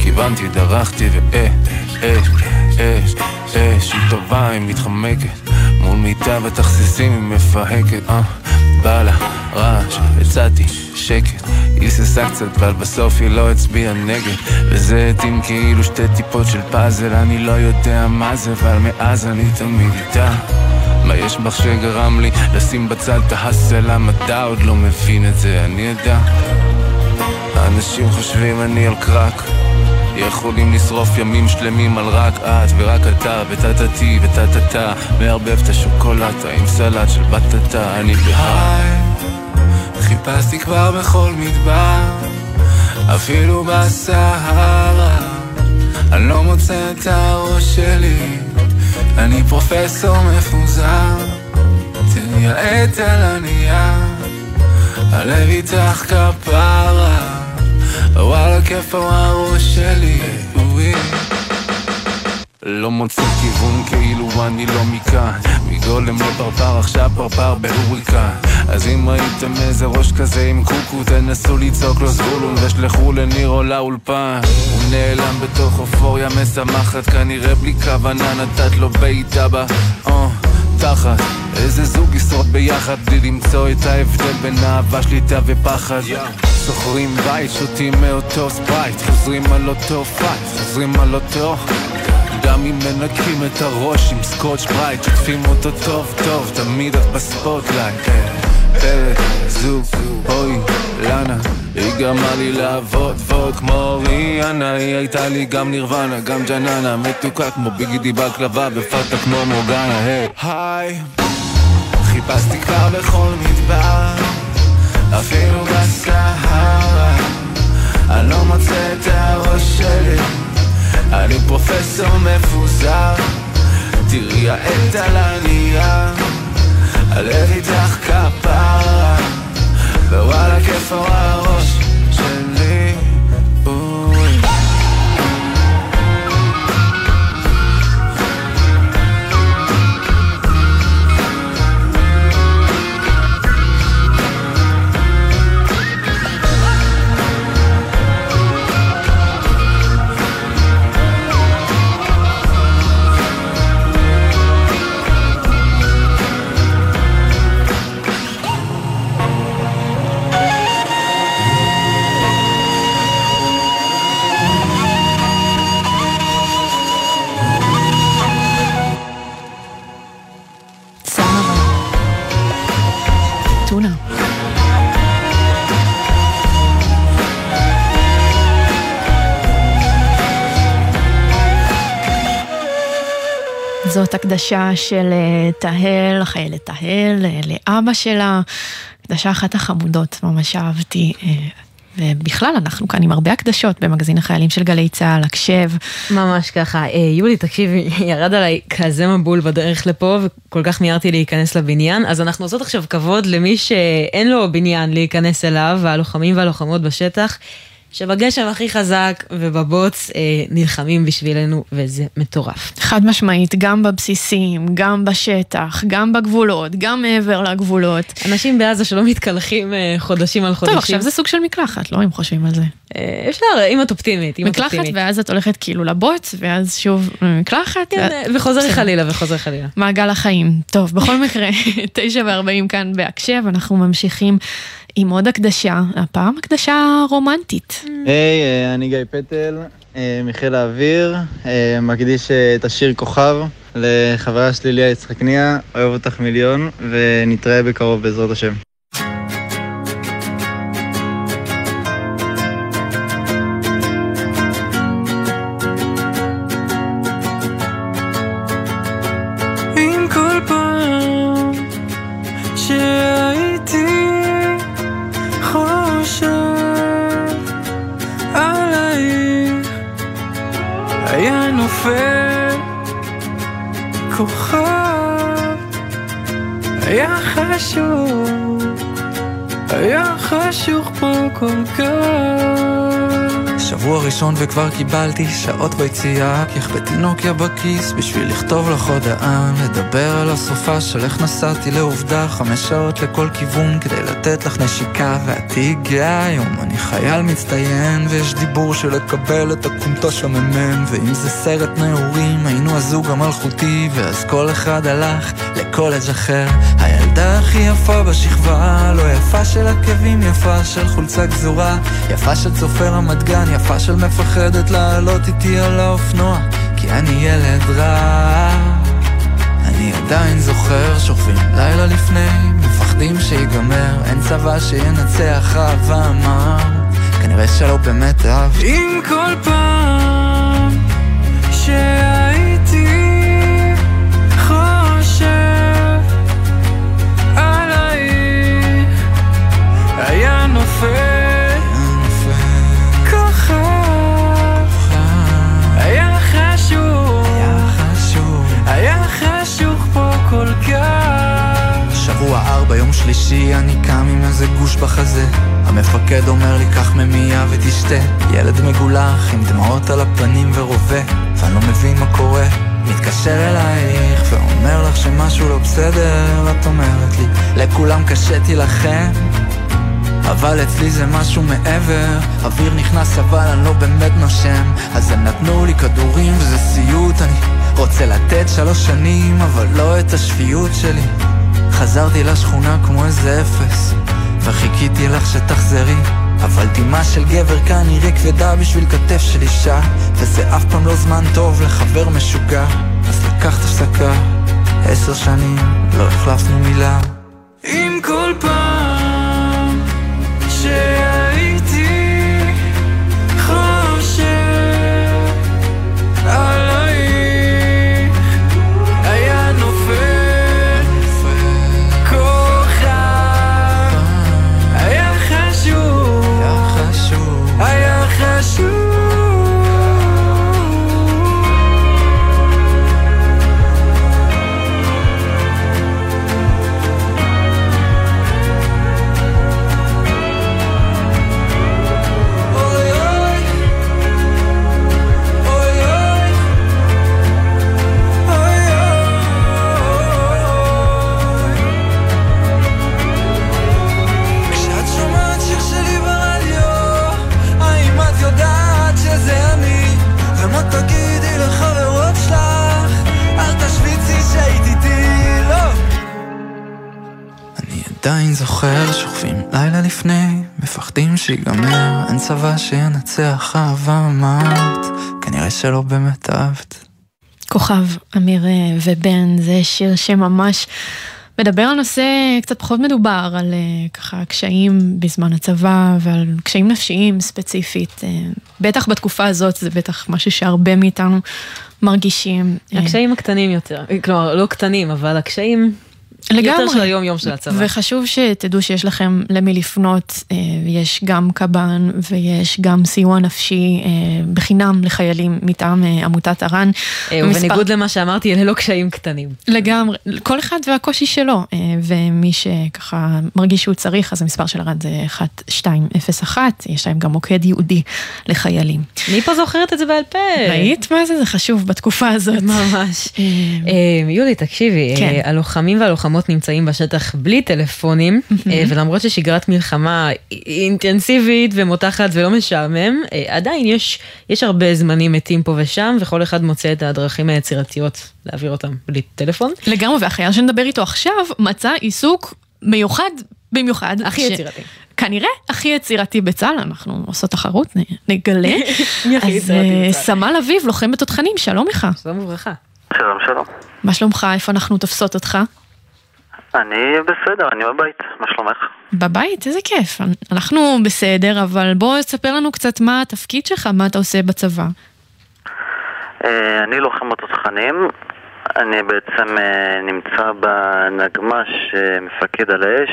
כיוונתי, דרכתי ואה, אש, אש, אש, היא טובה, היא מתחמקת מול מיטה בתכסיסים, היא מפהקת, אה, בא לה רעש, הצעתי שקט, היא ססה קצת, אבל בסוף היא לא הצביעה נגד, וזה התאים כאילו שתי טיפות של פאזל, אני לא יודע מה זה, אבל מאז אני תמיד איתה. מה יש בך שגרם לי לשים בצד את ההסל, המדע עוד לא מבין את זה, אני יודע. האנשים חושבים אני על קרק, יכולים לשרוף ימים שלמים על רק את ורק אתה, וטטטי וטטטה, מערבב את השוקולטה עם סלט של בטטה, אני בהר. חיפשתי כבר בכל מדבר, אפילו בסהרה, אני לא מוצא את הראש שלי, אני פרופסור מפוזר, תייעט על הנייר, הלב איתך כפרה, וואלה כיף על הראש שלי, אוי. לא מוצא כיוון כאילו אני לא מכאן, מגולם לפרפר עכשיו פרפר בהוריקה, אז אם ראיתם איזה ראש כזה עם קוקו, תנסו ליצוק לו זבולון ושלחו לנירו לאולפן, הוא נעלם בתוך אופוריה משמחת, כנראה בלי כוונה נתת לו ביתה בה תחת, איזה זוג ישרוד ביחד בלי למצוא את ההבדל בין אהבה, שליטה ופחד, סוחרים בית, שותים מאותו ספרייט, חוזרים על אותו פייט, חוזרים על אותו גם אם מנקים את הראש עם סקוץ' ברייט, שותפים אותו טוב טוב, תמיד את בספוטלייט, פרק, זוג, אוי, לנה, היא גרמה לי לעבוד ועוד כמו ריאנה, היא הייתה לי גם נירוונה, גם ג'ננה, מתוקה כמו ביגידי בקלבה, בפאטה כמו מורגנה, היי היי, חיפשתי כבר בכל מדבר, אפילו בסהרה, אני לא מוצא את הראש שלי, אני פרופסור מפוזר, תראי העת על הנייר, הלב איתך כפרה, ווואלה כיף על הראש שלי, אוי. זאת הקדשה של תהל, חיילת תהל, לאבא שלה, הקדשה אחת החמודות, ממש אהבתי, ובכלל אנחנו כאן עם הרבה הקדשות במגזין החיילים של גלי צהל, הקשב. ממש ככה, יולי תקשיבי, ירד עליי כזה מבול בדרך לפה, וכל כך מיירתי להיכנס לבניין, אז אנחנו עושות עכשיו כבוד למי שאין לו בניין להיכנס אליו, והלוחמים והלוחמות בשטח, שבגשם הכי חזק ובבוץ אה, נלחמים בשבילנו, וזה מטורף. חד משמעית, גם בבסיסים, גם בשטח, גם בגבולות, גם מעבר לגבולות. אנשים בעזה שלא מתקלחים אה, חודשים על חודשים. טוב, עכשיו זה סוג של מקלחת, לא אם חושבים על זה. אה, אפשר, אם את אופטימית. מקלחת, אופטימית. ואז את הולכת כאילו לבוץ, ואז שוב מקלחת. כן, ואת... וחוזר חלילה, וחוזר חלילה. מעגל החיים. טוב, בכל מקרה, תשע וארבעים כאן בהקשב, אנחנו ממשיכים עם עוד הקדשה, הפעם הקדשה רומנטית. היי, hey, אני גיא פטל, מיכאל אוויר, מקדיש את השיר כוכב לחברה שלי ליאל יצחקניה, אוהב אותך מיליון, ונתראה בקרוב בעזרת השם. ראשון וכבר קיבלתי שעות ביציאה, כיחבתי תינוקיה בכיס בשביל לכתוב לך הודעה, לדבר על הסופה של איך נסעתי לעובדה, חמש שעות לכל כיוון כדי לתת לך נשיקה, ועתי הגיעה היום, אני חייל מצטיין, ויש דיבור של לקבל את הקומטו שממם, ואם זה סרט נעורים היינו הזוג המלכותי, ואז כל אחד הלך לקולג' אחר. הילדה הכי יפה בשכבה, לא יפה של עקבים, יפה של חולצה גזורה, יפה של צופר המדגן, יפה של מפחדת לעלות איתי על האופנוע, כי אני ילד רע. אני עדיין זוכר, שוכבים לילה לפני, מפחדים שיגמר, אין צבא שינצח, אהבה אמר, כנראה שלא באמת אהב. אם כל פעם שהייתי חושב עליי היה נופל כל כך. שבוע ארבע, יום שלישי, אני קם עם איזה גוש בחזה, המפקד אומר לי קח ממיה ותשתה, ילד מגולח עם דמעות על הפנים ורובה, ואני לא מבין מה קורה, מתקשר אלייך ואומר לך שמשהו לא בסדר, את אומרת לי לכולם קשתי לכם, אבל אצלי זה משהו מעבר, אוויר נכנס אבל אני לא באמת נושם, אז הם נתנו לי כדורים וזה סיוט, אני רוצה לתת שלוש שנים אבל לא את השפיות שלי, חזרתי לשכונה כמו איזה אפס וחיכיתי לך שתחזרי, אבל דימה של גבר כאן נראה כבדה בשביל כתף של אישה, וזה אף פעם לא זמן טוב לחבר משוגע, אז לקחת הפסקה, עשר שנים לא החלפנו מילה. אם כל פעם שהייתי חושב עליי היה נופל כוכב, היה חשוב, היה חשוב. עדיין זוכר, שוכבים לילה לפני, מפחדים שיגמר, אין צבא שינצח, אהבה אמרת, כנראה שלא באמת אהבת. כוכב, אמיר ובן, זה שיר שממש מדבר על נושא קצת פחות מדובר, על ככה קשיים בזמן הצבא ועל קשיים נפשיים ספציפית. בטח בתקופה הזאת זה בטח משהו שהרבה מאיתנו מרגישים. הקשיים הקטנים יותר, כלומר לא קטנים, אבל הקשיים לגמרי. יותר של היום יום של הצבא. וחשוב שתדעו שיש לכם למי לפנות, יש גם קב"ן ויש גם סיוע נפשי בחינם לחיילים מטעם עמותת ערן. ובניגוד למה שאמרתי, אלה לא קשיים קטנים. לגמרי, כל אחד והקושי שלו, ומי שככה מרגיש שהוא צריך, אז המספר של ערן זה אחת שתיים אפס אחת, יש להם גם מוקד יהודי לחיילים. מי פה זוכרת את זה בעל פה? ראית מה זה? זה חשוב בתקופה הזאת. ממש. יולי, תקשיבי, הלוחמים והלוחמות נמצאים בשטח בלי טלפונים, ולמרות ששגרת מלחמה אינטנסיבית ומותחת ולא משעמם, עדיין יש, יש הרבה זמנים מתים פה ושם, וכל אחד מוצא את הדרכים היצירתיות להעביר אותם בלי טלפון. לגמרי, והחייל שנדבר איתו עכשיו מצא עיסוק מיוחד, במיוחד. הכי יצירתי. כנראה הכי יצירתי בצה"ל, אנחנו עושות תחרות, נגלה. אז סמל אביב, לוחם בתותחנים, שלום לך. שלום וברכה. שלום, שלום. מה שלומך? איפה אנחנו תופסות אותך? אני בסדר, אני בבית, מה שלומך? בבית? איזה כיף, אנחנו בסדר, אבל בוא תספר לנו קצת מה התפקיד שלך, מה אתה עושה בצבא. אני לוחם בתותחנים, אני בעצם נמצא בנגמ"ש, מפקד על האש,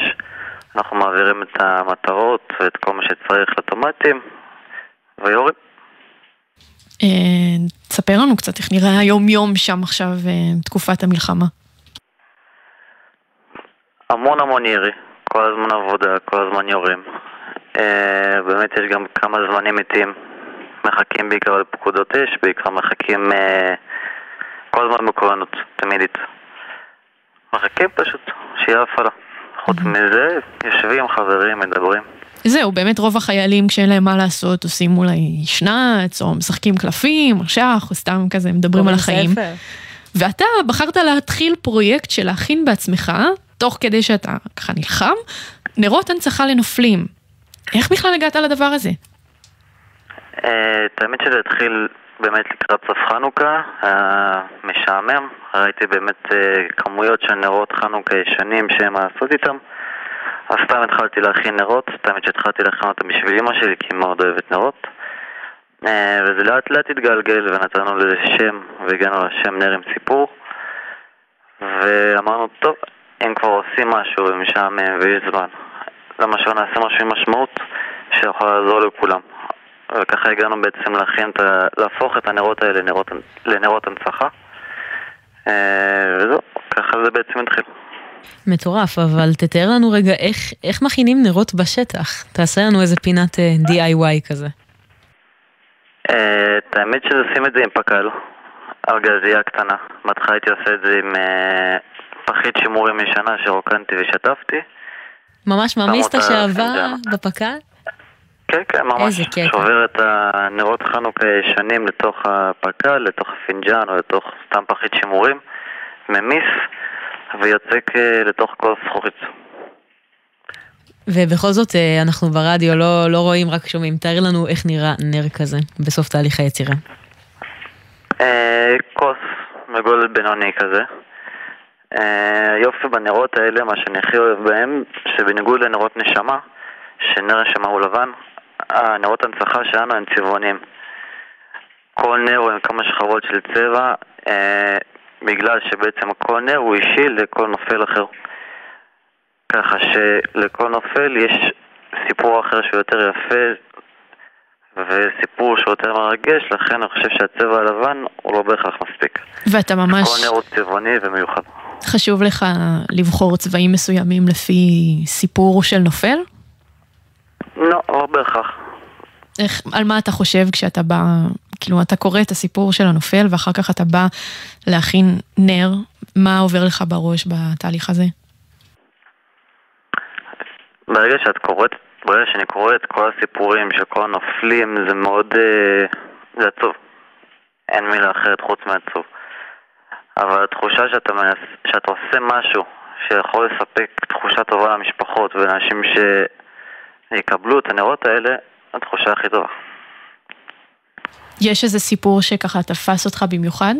אנחנו מעבירים את המטרות ואת כל מה שצריך לטומטים, ויורים. תספר לנו קצת איך נראה היום יום שם עכשיו, תקופת המלחמה. המון המון ירי, כל הזמן עבודה, כל הזמן יורים. אה, באמת יש גם כמה זמנים מתים, מחכים בעיקר לפקודות אש, בעיקר מחכים אה, כל הזמן מקורנות, תמידית. מחכים פשוט, שיהיה הפעלה. חוץ מזה, יושבים, חברים, מדברים. זהו, באמת רוב החיילים כשאין להם מה לעשות, עושים אולי שנץ, או משחקים קלפים, או שח, או סתם כזה, מדברים על החיים. ספר. ואתה בחרת להתחיל פרויקט של להכין בעצמך, תוך כדי שאתה ככה נלחם, נרות הנצחה לנופלים. איך בכלל הגעת על הדבר הזה? תמיד שזה התחיל באמת לקראת סוף חנוכה, משעמם, ראיתי באמת כמויות של נרות חנוכה ישנים שהם עשו איתם, אז סתם התחלתי להכין נרות, תמיד שהתחלתי להכין אותם בשביל אמא שלי, כי היא מאוד אוהבת נרות, וזה לאט לאט התגלגל ונתנו לזה שם, והגענו לשם נר עם סיפור, ואמרנו, טוב, הם כבר עושים משהו עם שם ויש זמן. למה שלא נעשה משהו עם משמעות שיכולה לעזור לכולם. וככה הגענו בעצם להכין, להפוך את הנרות האלה לנרות, לנרות הנצחה. וזהו, ככה זה בעצם התחיל. מטורף, אבל תתאר לנו רגע איך, איך מכינים נרות בשטח. תעשה לנו איזה פינת די איי וואי כזה. את האמת שעושים את זה עם פקל, ארגזייה קטנה. בהתחלה הייתי עושה את זה עם פחית שימורים משנה שרוקנתי ושתפתי. ממש מאמיסת שעבה בפקה? כן, כן, ממש. שובר את הנרות חנוכה ישנים לתוך הפקה, לתוך הפינג'ן או לתוך סתם פחית שימורים, ממיס ויוצק לתוך כל סחורית. ובכל זאת אנחנו ברדיו לא, לא רואים, רק שומעים. תאר לנו איך נראה נר כזה בסוף תהליך היצירה. כוס מגודל בינוני כזה. היופי בנרות האלה, מה שאני הכי אוהב בהם, שבניגוד לנרות נשמה, שנר נשמה הוא לבן, הנרות הנצחה שלנו הם צבעונים. כל נר הוא עם כמה שחרות של צבע, בגלל שבעצם כל נר הוא אישי לכל נופל אחר. ככה שלכל נופל יש סיפור אחר שהוא יותר יפה, וסיפור שהוא יותר מרגש, לכן אני חושב שהצבע הלבן הוא לא בהכרח מספיק. ואתה ממש... כל נרות צבעוני ומיוחד. חשוב לך לבחור צבעים מסוימים לפי סיפור של נופל? לא, לא בהכרח. איך, על מה אתה חושב כשאתה בא, כאילו אתה קורא את הסיפור של הנופל, ואחר כך אתה בא להכין נר, מה עובר לך בראש בתהליך הזה? ברגע שאת קוראת, ברגע שאני קורא את כל הסיפורים של כל הנופלים, זה מאוד, זה עצוב. אין מילה אחרת חוץ מעצוב. אבל התחושה שאתה, שאתה עושה משהו שיכול לספק תחושה טובה למשפחות ולאנשים שיקבלו את הנרות האלה, התחושה הכי טובה. יש איזה סיפור שככה תפס אותך במיוחד?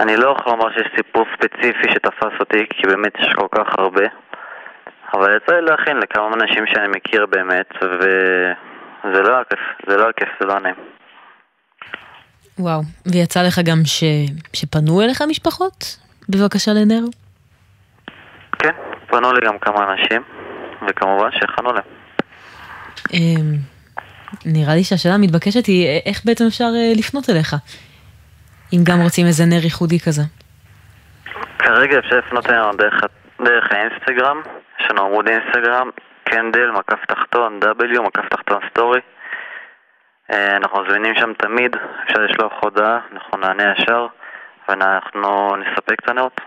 אני לא יכול לומר שיש סיפור ספציפי שתפס אותי, כי באמת יש כל כך הרבה. אבל יצא להכין לכמה אנשים שאני מכיר באמת, וזה לא הכיף, זה לא הכיף, זה לא נעים. וואו, ויצא לך גם ש... שפנו אליך משפחות? בבקשה לנר? כן, פנו לי גם כמה אנשים, וכמובן שהכנו להם. נראה לי שהשאלה המתבקשת היא איך בעצם אפשר לפנות אליך, אם גם רוצים איזה נר ייחודי כזה. כרגע אפשר לפנות אלינו דרך האינסטגרם, יש לנו עמוד אינסטגרם, קנדל, מקף תחתון, W, מקף תחתון סטורי. אנחנו זמינים שם תמיד, אפשר לשלוח הודעה, אנחנו נענה ישר, ואנחנו נספק את הנאות.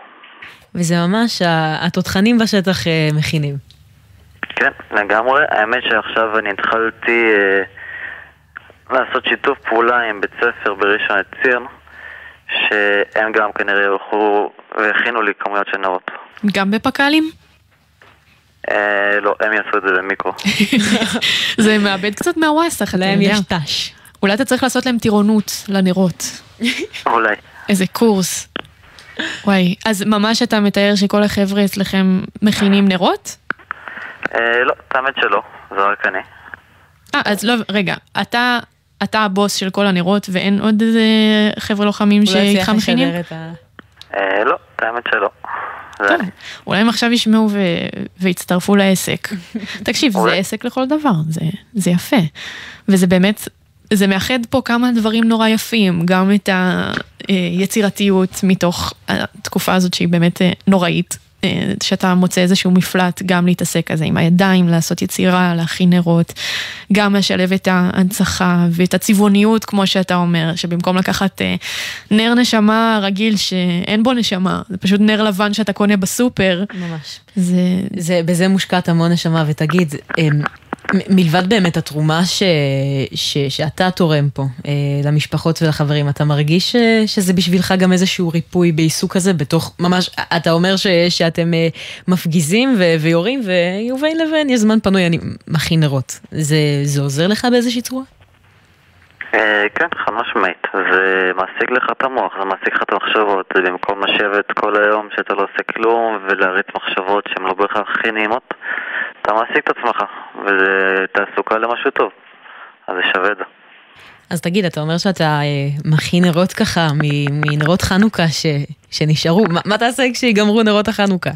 וזה ממש, התותחנים בשטח מכינים. כן, לגמרי. האמת שעכשיו אני התחלתי אה, לעשות שיתוף פעולה עם בית ספר בראשון לציון, שהם גם כנראה הולכו והכינו לי כמויות של נאות. גם בפקלים? אה, לא, הם יעשו את זה במיקרו. זה מאבד קצת מהווסח, להם יש תש. אולי אתה צריך לעשות להם טירונות לנרות. אולי. איזה קורס. וואי, אז ממש אתה מתאר שכל החבר'ה אצלכם מכינים נרות? לא, תאמת שלא, זה רק אני. אה, אז לא, רגע, אתה אתה הבוס של כל הנרות ואין עוד איזה חבר'ה לוחמים שאיתך מכינים? לא, תאמת שלא. אולי הם עכשיו ישמעו והצטרפו לעסק. תקשיב, זה עסק לכל דבר, זה יפה. וזה באמת, זה מאחד פה כמה דברים נורא יפים, גם את היצירתיות מתוך התקופה הזאת שהיא באמת נוראית, שאתה מוצא איזשהו מפלט גם להתעסק כזה עם הידיים, לעשות יצירה, להכין נרות, גם לשלב את ההנצחה ואת הצבעוניות, כמו שאתה אומר, שבמקום לקחת נר נשמה רגיל שאין בו נשמה, זה פשוט נר לבן שאתה קונה בסופר. ממש. זה... זה, בזה מושקעת המון נשמה, ותגיד, מלבד באמת התרומה ש... ש... שאתה תורם פה למשפחות ולחברים, אתה מרגיש ש... שזה בשבילך גם איזשהו ריפוי בעיסוק הזה, בתוך ממש, אתה אומר ש... שאתם מפגיזים ו... ויורים, ויובי לבן, יש זמן פנוי, אני מכין נרות. זה... זה עוזר לך באיזושהי צורה? כן, חמש מית. זה מעסיק לך את המוח, זה מעסיק לך את המחשבות, במקום לשבת כל היום שאתה לא עושה כלום, ולהריץ מחשבות שהן לא בהכרח הכי נעימות, אתה מעסיק את עצמך, וזה תעסוקה למשהו טוב, אז זה שווה את זה. אז תגיד, אתה אומר שאתה מכין נרות ככה, מנרות חנוכה שנשארו, מה תעשה כשיגמרו נרות החנוכה?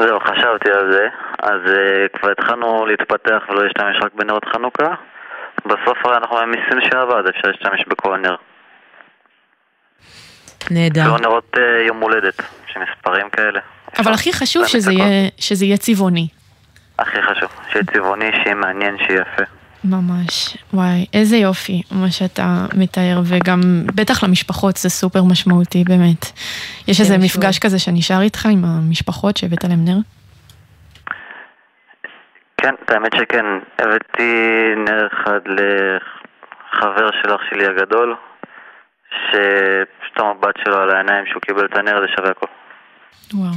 זהו, חשבתי על זה, אז כבר התחלנו להתפתח ולא להשתמש רק בנרות חנוכה, בסוף הרי אנחנו ממיסים שעבד, אפשר להשתמש בכל נר. נהדר. כל נרות יום הולדת, שמספרים כאלה. אבל הכי חשוב שזה יהיה צבעוני. הכי חשוב, שיהיה צבעוני, שיהיה מעניין, שיהיה יפה. ממש, וואי, איזה יופי מה שאתה מתאר, וגם בטח למשפחות זה סופר משמעותי, באמת. יש איזה מפגש כזה שנשאר איתך עם המשפחות שהבאת עליהם נר? כן, האמת שכן, הבאתי נר אחד לחבר שלך שלי הגדול, שפשוט המבט שלו על העיניים שהוא קיבל את הנר, זה שווה הכל. וואו.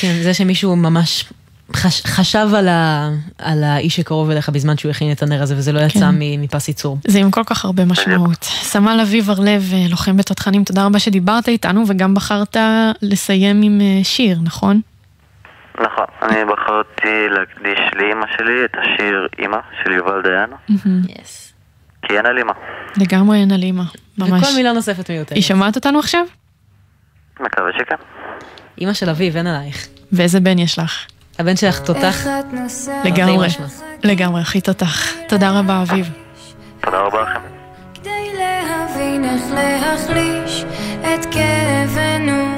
כן, זה שמישהו ממש חש, חשב על, ה, על האיש שקרוב אליך בזמן שהוא הכין את הנר הזה, וזה לא יצא כן. מפס ייצור. זה עם כל כך הרבה משמעות. סמל אביב ארלב, לוחם בתותחנים, תודה רבה שדיברת איתנו, וגם בחרת לסיים עם שיר, נכון? נכון, אני בחרתי להקדיש לאמא שלי את השיר אמא של יובל דיין. כי אין על אמא. לגמרי אין על אמא, ממש. וכל מילה נוספת מיותר. היא שמעת אותנו עכשיו? מקווה שכן. אמא של אביב, אין עלייך. ואיזה בן יש לך? הבן שלך תותח. לגמרי, לגמרי, הכי תותח. תודה רבה אביב. תודה רבה לכם. כדי להבין איך להחליש את כאבנו,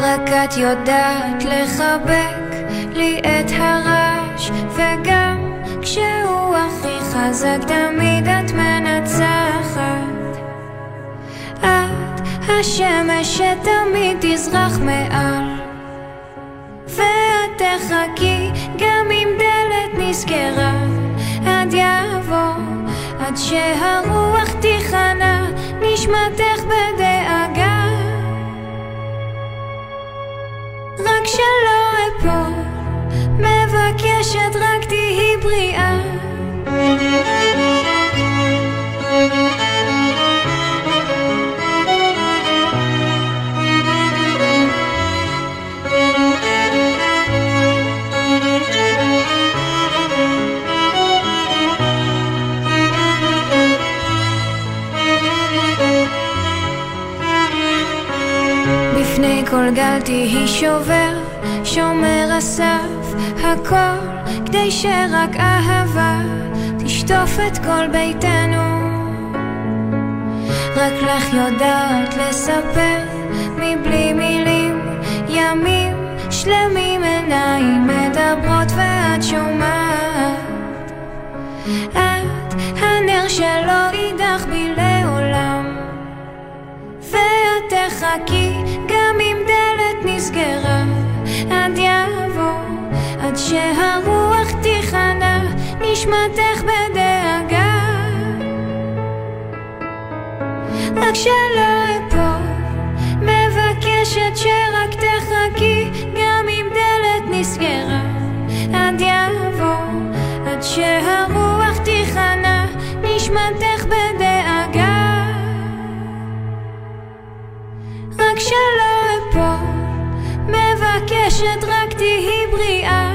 רק את יודעת לחבק לי את הרעש, וגם כשהוא הכי חזק תמיד את מנצחת. את השמש שתמיד תזרח מעל, ואת תחכי גם אם דלת נסגרה, עד יעבור עד שהרוח תיכנע נשמתך בדאגה, רק שלא אפור, מבקשת רק תהי בריאה. כל גל תהי שובר, שומר הסף הכל, כדי שרק אהבה תשטוף את כל ביתנו. רק לך יודעת לספר מבלי מילים, ימים שלמים עיניים מדברות ואת שומעת. את הנר שלא ידח בי לעולם, ואת תחכי גם אם דלת נסגרה. עד יבוא, עד שהרוח תיכנע נשמתך בדאגה. רק שלא אפור, מבקשת שרק תחכי גם אם דלת נסגרה. עד יבוא, עד שהרוח תיכנע נשמתך בדאגה. רק שלא אפור, מבקשת רק תהי בריאה.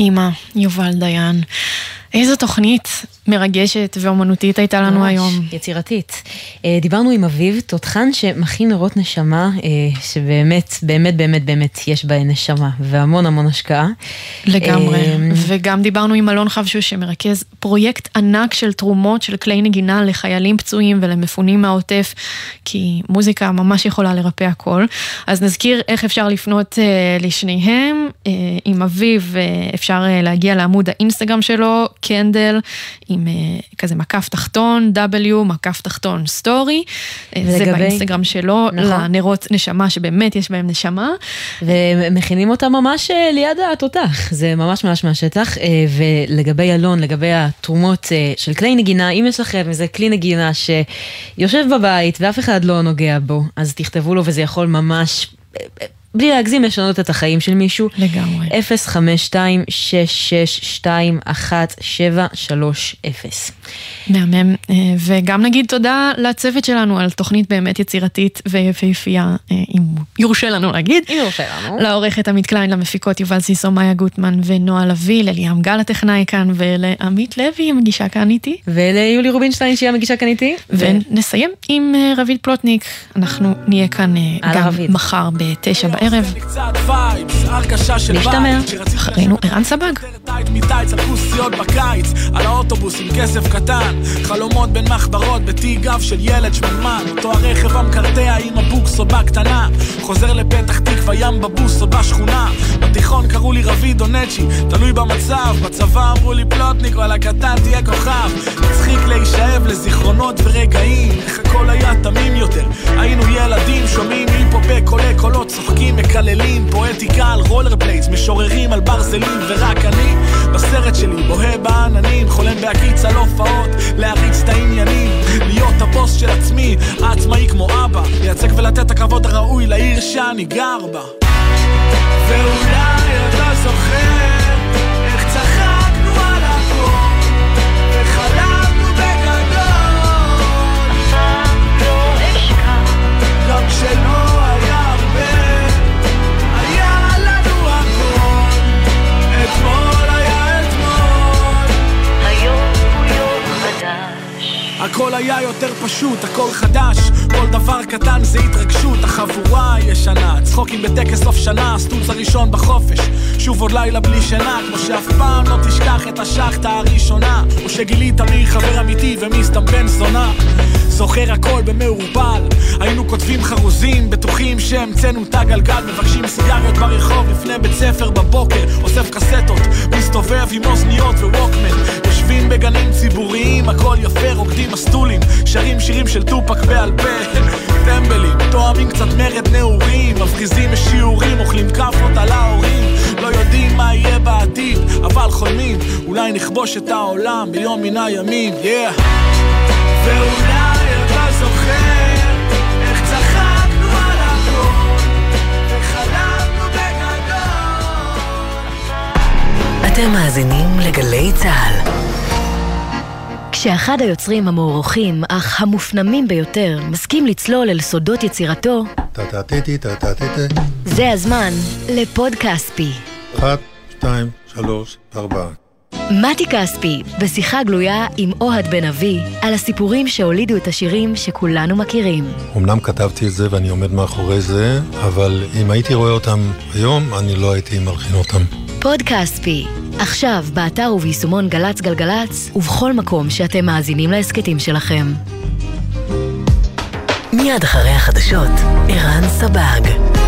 אמא, יובל דיין, איזו תוכנית מרגשת ואומנותית הייתה לנו היום. יצירתית. דיברנו עם אביב, תותחן שמכין נרות נשמה, שבאמת, באמת, באמת, באמת יש בה נשמה, והמון המון השקעה. לגמרי. וגם דיברנו עם אלון חבשוש, שמרכז פרויקט ענק של תרומות של כלי נגינה לחיילים פצועים ולמפונים מהעוטף, כי מוזיקה ממש יכולה לרפא הכל. אז נזכיר איך אפשר לפנות לשניהם. עם אביב אפשר להגיע לעמוד האינסטגרם שלו, קנדל, עם כזה מקף תחתון, W, מקף תחתון, סטורי. זה באינסטגרם שלו, לנרות נשמה, שבאמת יש בהם נשמה. ומכינים אותה ממש ליד התותח. זה ממש ממש מהשטח. ולגבי אלון, לגבי התרומות של כלי נגינה, אם יש לכם איזה כלי נגינה שיושב בבית ואף אחד לא נוגע בו, אז תכתבו לו וזה יכול ממש... בלי להגזים לשנות את החיים של מישהו. לגמרי. אפס חמש שתיים שש שש שתיים אחת שבע שלוש אפס. מהמם. וגם נגיד תודה לצוות שלנו על תוכנית באמת יצירתית ויפהפייה, אם יורשה לנו להגיד. אם יורשה לנו. לעורכת עמית קליין, למפיקות יובל סיסו, מיה גוטמן ונועל אבי, לליאם גל הטכנאי כאן, ולעמית לוי המגישה כאן איתי. וליולי רובינשטיין שהיא המגישה כאן איתי. ונסיים עם רביב פלוטניק. אנחנו נהיה כאן גם מחר בתשע בערב. ערב. להשתמע. אחרינו אירן סבאג. מטייץ על כוסיות בקיץ, על האוטובוס עם כסף קטן, חלומות בין מחברות בתיגב של ילד שמנמן, אותו הרכב המקרטע עם הבוקס או בקטנה, חוזר לפתח תקווה ים בבוס או בשכונה, בתיכון קראו לי רביד או נצ'י, תלוי במצב, בצבא אמרו לי פלוטניק ועל הקטן תהיה כוכב, מצחיק להישאב לזיכרונות ורגעים, איך הכל היה תמים יותר, היינו ילדים שומעים היפופ קולה קולות צוחקים מקללים, פואטיקה על רולר בליידס, משוררים על ברזלים, ורק אני בסרט שלי בוהה בעננים, חולם בהקיץ על הופעות, להריץ את העניינים, להיות הבוס של עצמי, עצמאי כמו אבא, לייצג ולתת הכבוד הראוי לעיר שאני גר בה. ואולי אתה זוכר איך צחקנו על הכל וחלמנו בגדול, לא אשכח גם כשלא הכל היה יותר פשוט, הכל חדש, כל דבר קטן זה התרגשות, החבורה ישנה, צחוקים בטקס סוף שנה, הסטוץ הראשון בחופש, שוב עוד לילה בלי שינה, כמו שאף פעם לא תשכח את השחטה הראשונה, או שגילית מי חבר אמיתי ומי סתם בן זונה. זוכר הכל במעורבל, היינו כותבים חרוזים, בטוחים שהמצאנו את הגלגל, מבקשים סיגריות ברחוב לפני בית ספר בבוקר, אוסף קסטות, מסתובב עם אוזניות וווקמן, יושבים בגנים ציבוריים, הכל יפה, רוקדים מסטולים, שרים שירים של טופק בעל פה, טמבלים, תואמים קצת מרד נעורים, מבחיזים משיעורים, אוכלים כפות על ההורים, לא יודעים מה יהיה בעתיד, אבל חולמים, אולי נכבוש את העולם ביום מן הימים, יא! ואולי זוכר איך צחקנו על הכל וחלמנו בגדול. אתם מאזינים לגלי צהל. כשאחד היוצרים המעורכים, אך המופנמים ביותר, מסכים לצלול אל סודות יצירתו, זה הזמן לפוד קספי. אחת, שתיים, שלוש, ארבע. מתי קספי, בשיחה גלויה עם אוהד בן אבי, על הסיפורים שהולידו את השירים שכולנו מכירים. אמנם כתבתי את זה ואני עומד מאחורי זה, אבל אם הייתי רואה אותם היום, אני לא הייתי מלחין אותם. פוד קספי, עכשיו באתר וביישומון גלץ גלגלץ, ובכל מקום שאתם מאזינים להסקטים שלכם. מיד אחרי החדשות, אירן סבאג.